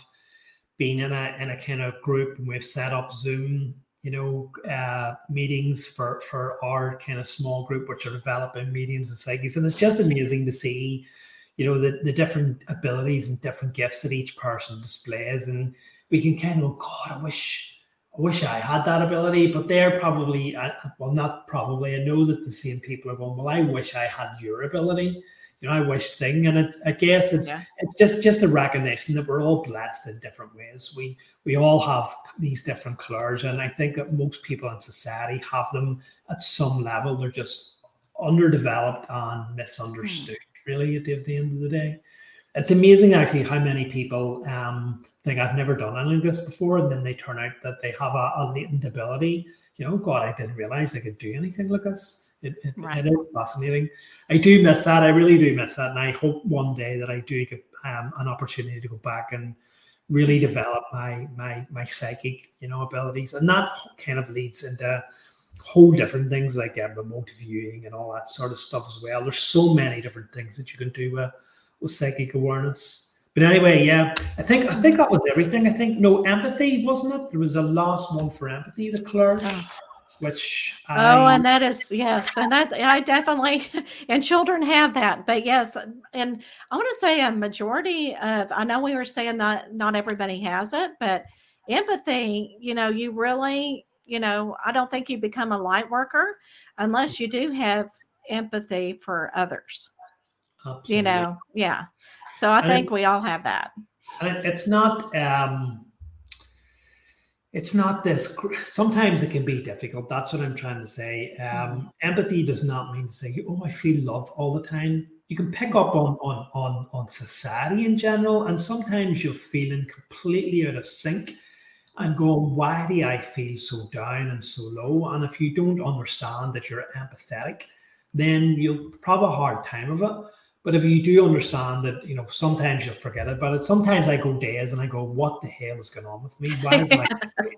been in a, in a kind of group, and we've set up Zoom, you know, uh, meetings for, for our kind of small group, which are developing mediums and psychics. And it's just amazing to see, you know, the, the different abilities and different gifts that each person displays. And we can kind of go, God, I wish, I wish I had that ability, but they're probably, uh, well, not probably, I know that the same people are going, well, I wish I had your ability, you know, I wish thing. And it, I guess it's yeah. it's just, just a recognition that we're all blessed in different ways. We we all have these different colours, and I think that most people in society have them at some level. They're just underdeveloped and misunderstood, mm. really, at the, at the end of the day. It's amazing, actually, how many people um, think, I've never done any of this before, and then they turn out that they have a, a latent ability. You know, God, I didn't realise I could do anything like this. It, it, right. it is fascinating. I do miss that. I really do miss that. And I hope one day that I do get um, an opportunity to go back and really develop my my my psychic, you know, abilities. And that kind of leads into whole different things like uh, remote viewing and all that sort of stuff as well. There's so many different things that you can do with, with psychic awareness. But anyway, yeah, I think I think that was everything. I think, no, empathy, wasn't it? There was a last one for empathy, the clerk. Oh. Which I... oh, and that is yes, and that's I definitely and children have that, but yes, and I want to say a majority of I know we were saying that not everybody has it, but empathy, you know, you really, you know, I don't think you become a light worker unless you do have empathy for others. Absolutely. You know, yeah. So I and think we all have that. And it's not. um It's not this, sometimes it can be difficult. That's what I'm trying to say. Um, empathy does not mean to say, oh, I feel love all the time. You can pick up on on on on society in general, and sometimes you're feeling completely out of sync and going, why do I feel so down and so low? And if you don't understand that you're empathetic, then you'll probably have a hard time of it. But if you do understand that, you know, sometimes you'll forget it, but sometimes I go days and I go, what the hell is going on with me? Why am I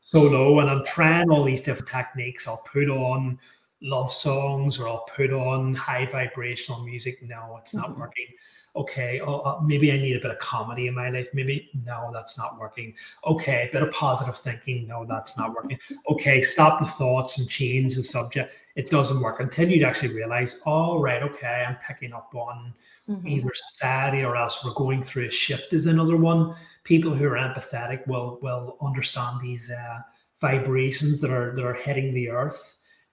so low? And I'm trying all these different techniques. I'll put on love songs, or I'll put on high vibrational music. No, it's not mm-hmm. working. Okay, oh, maybe I need a bit of comedy in my life. Maybe, no, that's not working. Okay, a bit of positive thinking. No, that's not working. Okay, stop the thoughts and change the subject. It doesn't work until you actually realize, oh, right, okay, I'm picking up on mm-hmm. either society, or else we're going through a shift is another one. People who are empathetic will will understand these uh, vibrations that are that are hitting the earth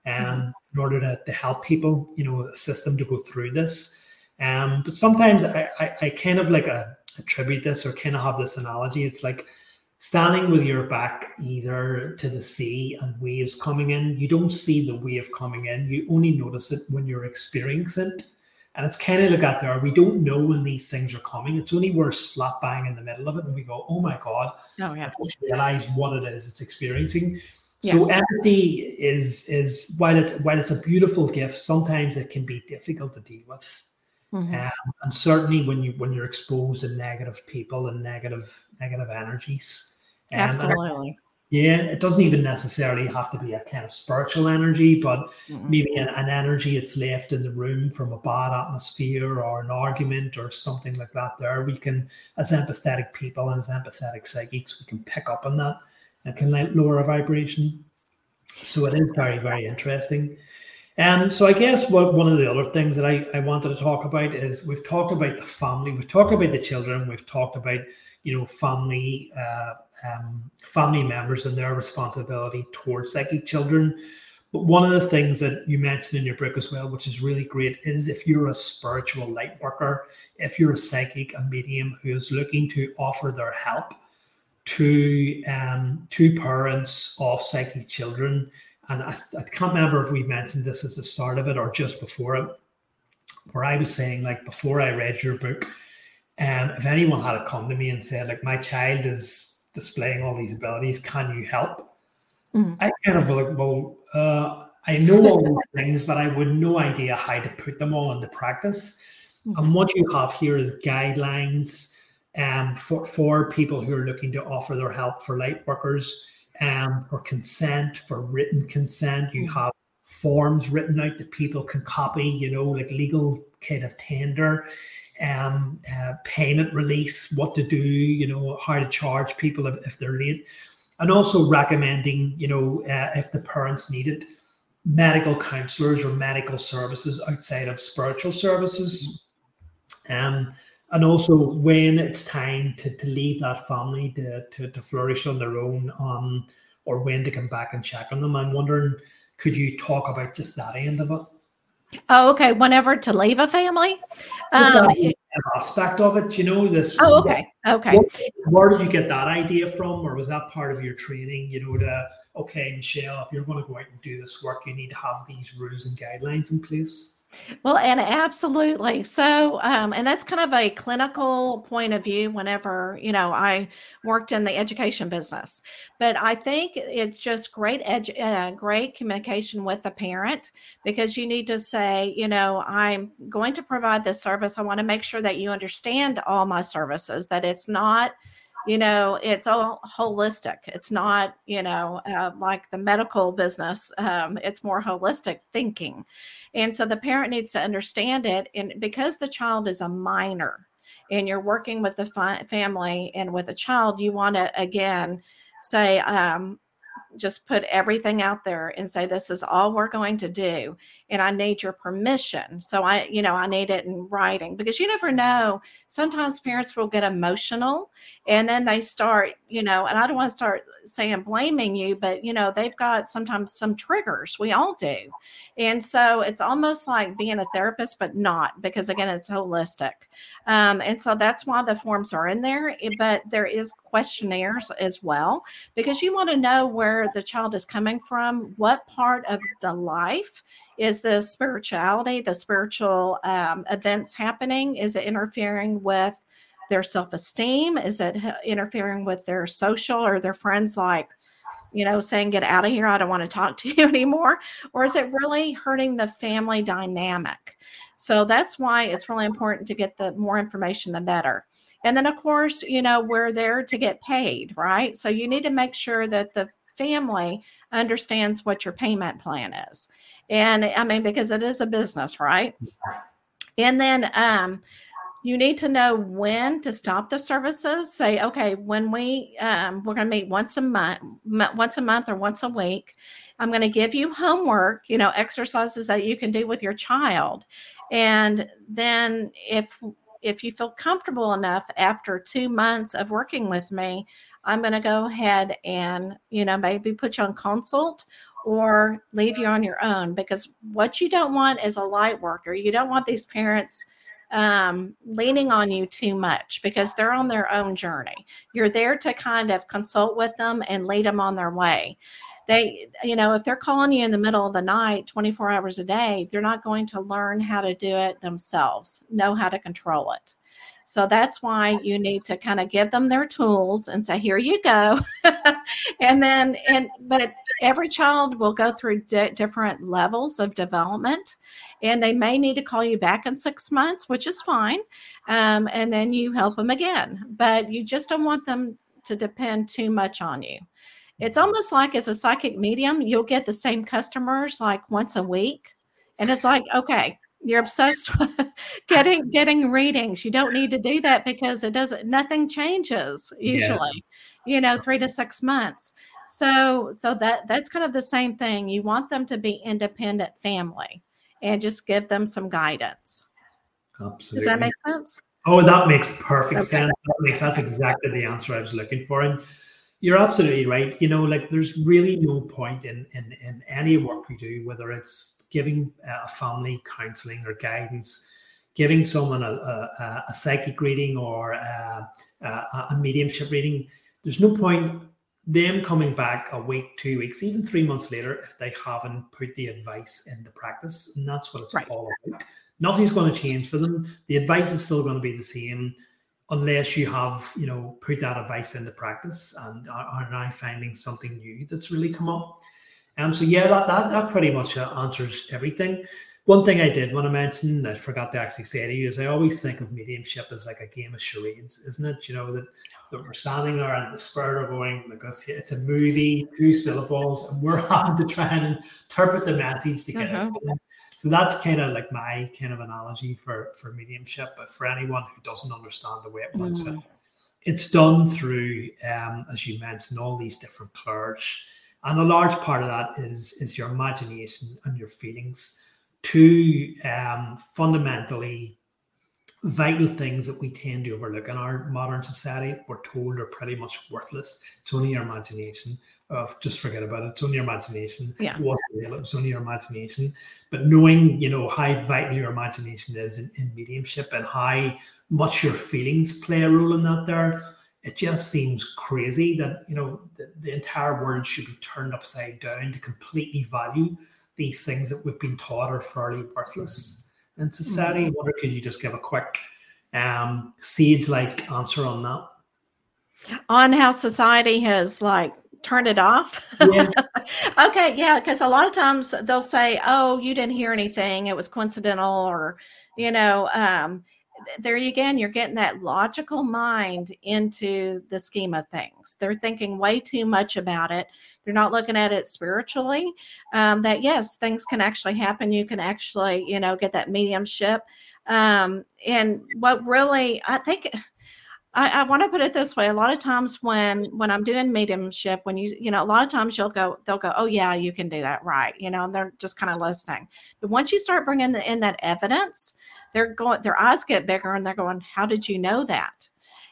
um, mm-hmm. in order to, to help people, you know, assist them to go through this. Um, but sometimes I, I, I kind of like a, attribute this, or kind of have this analogy. It's like standing with your back either to the sea and waves coming in. You don't see the wave coming in. You only notice it when you're experiencing it. And it's kind of like out there. We don't know when these things are coming. It's only we're slap bang in the middle of it and we go, oh my God, oh, yeah. I just realize what it is it's experiencing. Yeah. So empathy is, is while it's, while it's a beautiful gift, sometimes it can be difficult to deal with. Mm-hmm. Um, and certainly when you when you're exposed to negative people and negative negative energies. Um, Absolutely. Yeah, it doesn't even necessarily have to be a kind of spiritual energy, but mm-hmm. maybe an, an energy that's left in the room from a bad atmosphere or an argument or something like that. There, we can, as empathetic people and as empathetic psychics, we can pick up on that and can lower a vibration. So it is very, very interesting. And um, so I guess what one of the other things that I, I wanted to talk about is we've talked about the family, we've talked about the children, we've talked about, you know, family uh, um, family members and their responsibility towards psychic children. But one of the things that you mentioned in your book as well, which is really great, is if you're a spiritual light worker, if you're a psychic, a medium who is looking to offer their help to um, to parents of psychic children. And I, I can't remember if we mentioned this as the start of it or just before it, where I was saying, like, before I read your book, and um, if anyone had come to me and said, like, my child is displaying all these abilities, can you help? Mm-hmm. I kind of like, well, uh, I know all these things, but I would no idea how to put them all into practice. Mm-hmm. And what you have here is guidelines um, for, for people who are looking to offer their help for light workers. Um, for consent, for written consent, you have forms written out that people can copy, you know, like legal kind of tender, um, uh, payment release, what to do, you know, how to charge people if, if they're late, and also recommending, you know, uh, if the parents need it, medical counselors or medical services outside of spiritual services. Um, And also when it's time to, to leave that family to, to, to flourish on their own, um, or when to come back and check on them. I'm wondering, could you talk about just that end of it? Oh, okay. Whenever to leave a family? Um, that aspect of it, you know, this. Oh, okay. Okay. Where did you get that idea from? Or was that part of your training, you know, to, okay, Michelle, if you're going to go out and do this work, you need to have these rules and guidelines in place? Well, and absolutely. So, um, and that's kind of a clinical point of view whenever, you know, I worked in the education business, but I think it's just great, edu- uh, great communication with the parent, because you need to say, you know, I'm going to provide this service. I want to make sure that you understand all my services, that it's not, you know, it's all holistic. It's not, you know, uh, like the medical business. Um, it's more holistic thinking. And so the parent needs to understand it. And because the child is a minor and you're working with the fi- family and with a child, you want to, again, say, um, just put everything out there and say, this is all we're going to do. And I need your permission. So I, you know, I need it in writing, because you never know. Sometimes parents will get emotional and then they start, you know, and I don't want to start saying blaming you, but you know, they've got sometimes some triggers. We all do. And so it's almost like being a therapist, but not, because again, it's holistic. Um, and so that's why the forms are in there, but there is questionnaires as well, because you want to know where the child is coming from, what part of the life is the spirituality, the spiritual um, events happening? Is it interfering with their self-esteem? Is it interfering with their social or their friends, like, you know, saying, get out of here, I don't want to talk to you anymore? Or is it really hurting the family dynamic? So that's why it's really important to get the more information, the better. And then, of course, you know, we're there to get paid, right? So you need to make sure that the family understands what your payment plan is. And I mean, because it is a business, right? And then um, you need to know when to stop the services. Say, okay, when we, um, we're going to meet once a month, once a month or once a week, I'm going to give you homework, you know, exercises that you can do with your child. And then if, if you feel comfortable enough after two months of working with me, I'm going to go ahead and, you know, maybe put you on consult or leave you on your own, because what you don't want is a light worker. You don't want these parents um, leaning on you too much, because they're on their own journey. You're there to kind of consult with them and lead them on their way. They, you know, if they're calling you in the middle of the night, twenty-four hours a day, they're not going to learn how to do it themselves, know how to control it. So that's why you need to kind of give them their tools and say, here you go. and then, and but every child will go through di- different levels of development, and they may need to call you back in six months, which is fine. Um, and then you help them again, but you just don't want them to depend too much on you. It's almost like as a psychic medium, you'll get the same customers like once a week. And it's like, okay, you're obsessed with getting getting readings. You don't need to do that because it doesn't, nothing changes usually, yes. you know, three to six months. So so that that's kind of the same thing. You want them to be independent family and just give them some guidance. Absolutely. Does that make sense? Oh, that makes perfect okay. sense. That makes that's exactly the answer I was looking for. And you're absolutely right. You know, like there's really no point in in, in any work we do, whether it's giving a family counseling or guidance, giving someone a, a, a psychic reading or a, a, a mediumship reading. There's no point them coming back a week, two weeks, even three months later if they haven't put the advice into practice. And that's what it's right. all about. Nothing's going to change for them. The advice is still going to be the same unless you have, you know, put that advice into practice and are, are now finding something new that's really come up. Um, so, yeah, that, that, that pretty much answers everything. One thing I did want to mention, I forgot to actually say to you, is I always think of mediumship as like a game of charades, isn't it? You know, that, that we're standing there and the spirit are going, like, it's a movie, two syllables, and we're having to try and interpret the message together. Mm-hmm. So that's kind of like my kind of analogy for, for mediumship. But for anyone who doesn't understand the way it works, mm. it's done through, um, as you mentioned, all these different clergy. And a large part of that is, is your imagination and your feelings, two um, fundamentally vital things that we tend to overlook in our modern society. We're told are pretty much worthless. It's only your imagination. Of just forget about it. It's only your imagination. Yeah. It wasn't real. It was only your imagination. But knowing, you know, how vital your imagination is in, in mediumship and how much your feelings play a role in that there, it just seems crazy that, you know, the, the entire world should be turned upside down to completely value these things that we've been taught are fairly worthless mm-hmm. in society. Mm-hmm. I wonder, could you just give a quick um, sage-like answer on that? On how society has, like, turn it off. Yeah. Okay. Yeah. Cause a lot of times they'll say, oh, you didn't hear anything. It was coincidental or, you know, um, there again, you're getting that logical mind into the scheme of things. They're thinking way too much about it. They're not looking at it spiritually, um, that yes, things can actually happen. You can actually, you know, get that mediumship. Um, and what really, I think, I, I want to put it this way. A lot of times when, when I'm doing mediumship, when you, you know, a lot of times you'll go, they'll go, oh yeah, you can do that. Right. You know, and they're just kind of listening. But once you start bringing the, in that evidence, they're going, their eyes get bigger and they're going, how did you know that?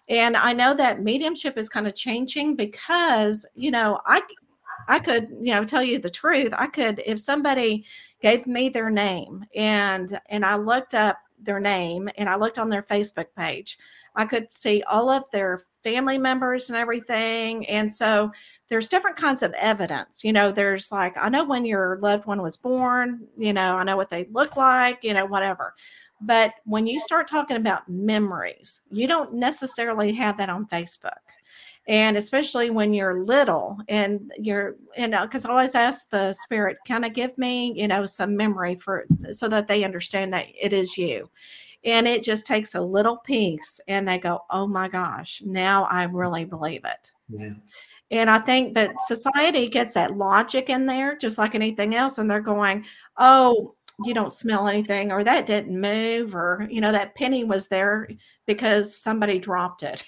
And I know that mediumship is kind of changing because, you know, I, I could, you know, tell you the truth. I could, if somebody gave me their name and, and I looked up their name and I looked on their Facebook page, I could see all of their family members and everything. And so there's different kinds of evidence. You know, there's like, I know when your loved one was born, you know, I know what they look like, you know, whatever. But when you start talking about memories, you don't necessarily have that on Facebook. And especially when you're little and you're, you know, because I always ask the spirit, kind of give me, you know, some memory for so that they understand that it is you. And it just takes a little piece and they go, oh my gosh, now I really believe it. Yeah. And I think that society gets that logic in there, just like anything else. And they're going, oh, you don't smell anything, or that didn't move, or, you know, that penny was there because somebody dropped it.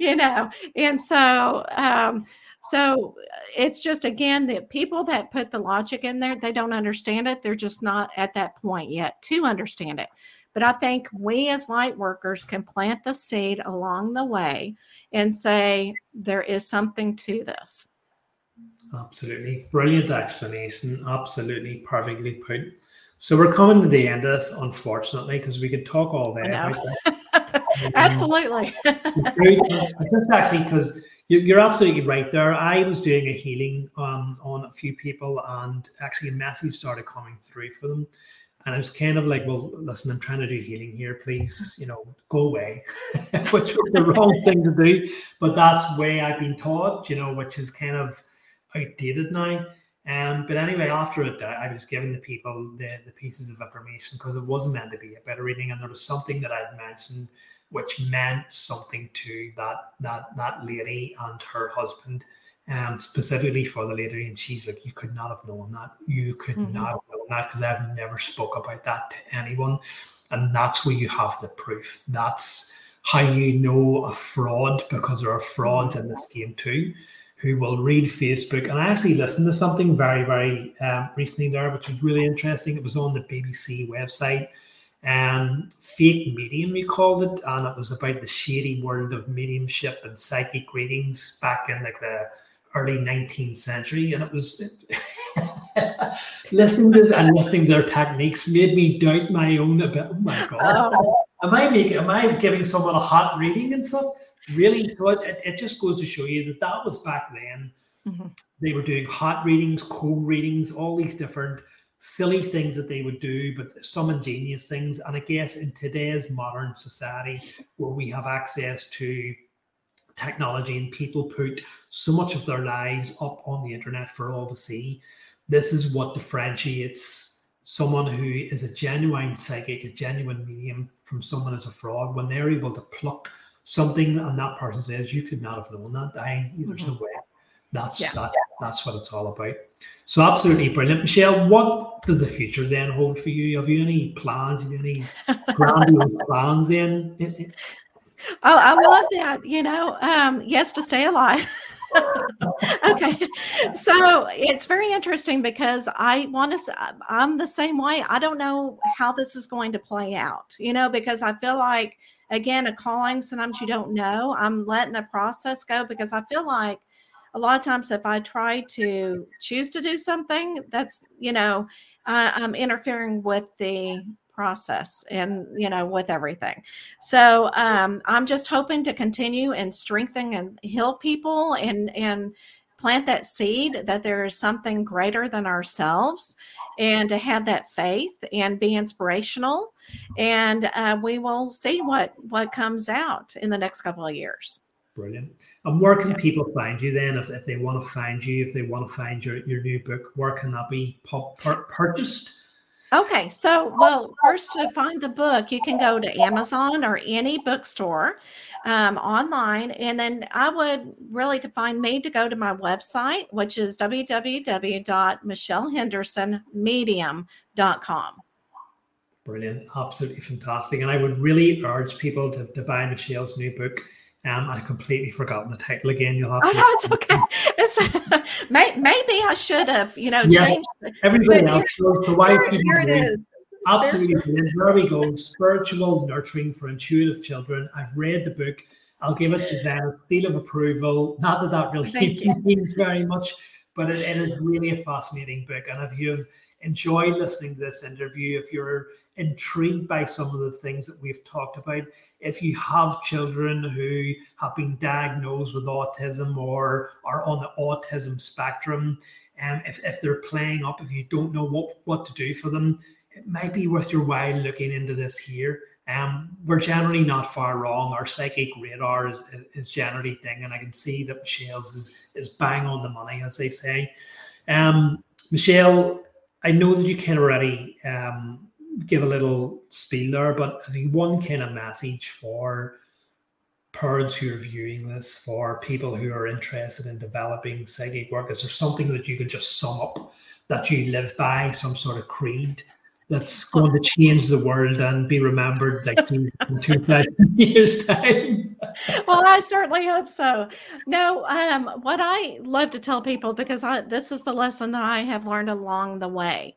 You know, and so um, so it's just, again, the people that put the logic in there, they don't understand it. They're just not at that point yet to understand it. But I think we as light workers can plant the seed along the way and say there is something to this. Absolutely. Brilliant explanation. Absolutely perfectly put. So we're coming to the end of this, unfortunately, because we could talk all day about that. Absolutely. Just actually, because you're absolutely right there. I was doing a healing um, on a few people, and actually a message started coming through for them. And I was kind of like, well, listen, I'm trying to do healing here. Please, you know, go away, which was the wrong thing to do. But that's the way I've been taught, you know, which is kind of outdated now. Um, but anyway, after it, I was giving the people the, the pieces of information because it wasn't meant to be a better reading. And there was something that I'd mentioned which meant something to that that that lady and her husband, um, specifically for the lady. And she's like, you could not have known that. You could mm-hmm. not have known that because I've never spoke about that to anyone. And that's where you have the proof. That's how you know a fraud, because there are frauds in this game too, who will read Facebook. And I actually listened to something very, very um, recently there, which was really interesting. It was on the B B C website. Um, fake medium, we called it, and it was about the shady world of mediumship and psychic readings back in like the early nineteenth century. And it was listening to and listening to their techniques made me doubt my own a bit. Oh my God, oh. am I making? Am I giving someone a hot reading and stuff? Really? So it, it just goes to show you that that was back then. Mm-hmm. They were doing hot readings, cold readings, all these different silly things that they would do, but some ingenious things. And I guess in today's modern society, where we have access to technology and people put so much of their lives up on the internet for all to see, this is what differentiates someone who is a genuine psychic, a genuine medium, from someone as a fraud. When they're able to pluck something and that person says, you could not have known that. I, there's mm-hmm. no way. That's yeah. that, that's what it's all about. So absolutely brilliant. Michelle, what does the future then hold for you? Have you any plans? Have you any grand plans then? Oh, I love that, you know, um, yes, to stay alive. Okay. So it's very interesting because I want to, I'm the same way. I don't know how this is going to play out, you know, because I feel like, again, a calling, sometimes you don't know. I'm letting the process go because I feel like a lot of times if I try to choose to do something, that's, you know, uh, I'm interfering with the process and, you know, with everything. So um, I'm just hoping to continue and strengthen and heal people and, and plant that seed that there is something greater than ourselves, and to have that faith and be inspirational. And uh, we will see what, what comes out in the next couple of years. Brilliant. And where can people find you then, if, if they want to find you, if they want to find your, your new book, where can that be pop, pur- purchased? Okay, so, well, first to find the book, you can go to Amazon or any bookstore um, online. And then I would really, to find me, to go to my website, which is w w w dot michelle henderson medium dot com. Brilliant. Absolutely fantastic. And I would really urge people to, to buy Michelle's new book. Um, I completely forgotten the title again. You'll have to. Oh, no, it's okay. It's, may, maybe I should have, you know, yeah, changed. Everybody else goes to why people here it is. Absolutely. Brilliant. There we go. Spiritual Nurturing for Intuitive Children. I've read the book. I'll give it a seal of approval. Not that that really means very much, but it, it is really a fascinating book. And if you've enjoyed listening to this interview, if you're intrigued by some of the things that we've talked about, if you have children who have been diagnosed with autism or are on the autism spectrum, and um, if, if they're playing up, if you don't know what, what to do for them, it might be worth your while looking into this here. Um, we're generally not far wrong. Our psychic radar is, is generally thing, and I can see that Michelle's is, is bang on the money, as they say. Um, Michelle, I know that you can already um, give a little spiel there, but I think one kind of message for parents who are viewing this, for people who are interested in developing psychic work, is there something that you could just sum up that you live by, some sort of creed that's going to change the world and be remembered like in two thousand years' time? Well, I certainly hope so. No, um, what I love to tell people, because I, this is the lesson that I have learned along the way,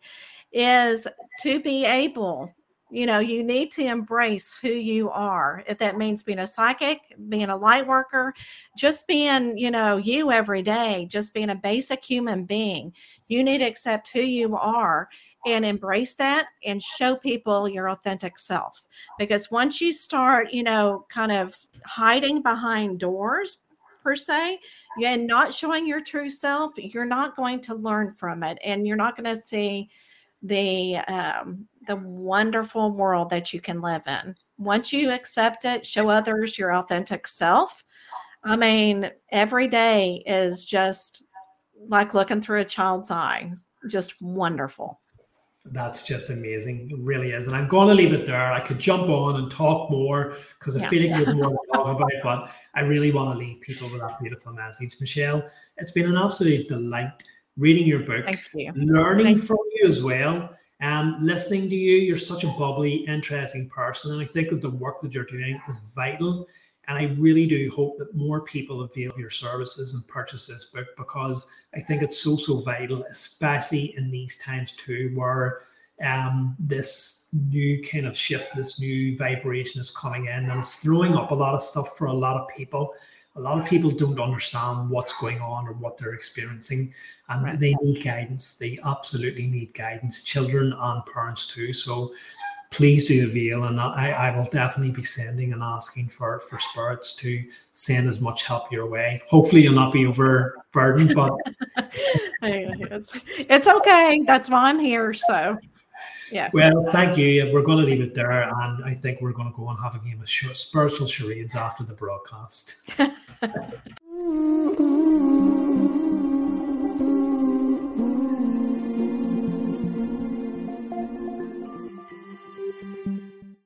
is to be able, you know, you need to embrace who you are. If that means being a psychic, being a light worker, just being, you know, you every day, just being a basic human being, you need to accept who you are and embrace that and show people your authentic self. Because once you start, you know, kind of hiding behind doors, per se, and not showing your true self, you're not going to learn from it. And you're not going to see the um, the wonderful world that you can live in. Once you accept it, show others your authentic self. I mean, every day is just like looking through a child's eye. Just wonderful. That's just amazing. It really is. And I'm going to leave it there. I could jump on and talk more because I yeah. feel like we have more to talk about, but I really want to leave people with that beautiful message. Michelle, it's been an absolute delight reading your book, Thank you. learning Thank from you as well, and um, listening to you. You're such a bubbly, interesting person. And I think that the work that you're doing is vital. And I really do hope that more people avail of your services and purchase this book, because I think it's so, so vital, especially in these times too, where um, this new kind of shift, this new vibration is coming in, and it's throwing up a lot of stuff for a lot of people. A lot of people don't understand what's going on or what they're experiencing, and right. they need guidance. They absolutely need guidance, children and parents too. So please do avail, and I, I will definitely be sending and asking for, for spirits to send as much help your way. Hopefully you'll not be overburdened, but it's, it's okay. That's why I'm here. So, yes. Well, thank you. We're going to leave it there, and I think we're going to go and have a game of spiritual charades after the broadcast.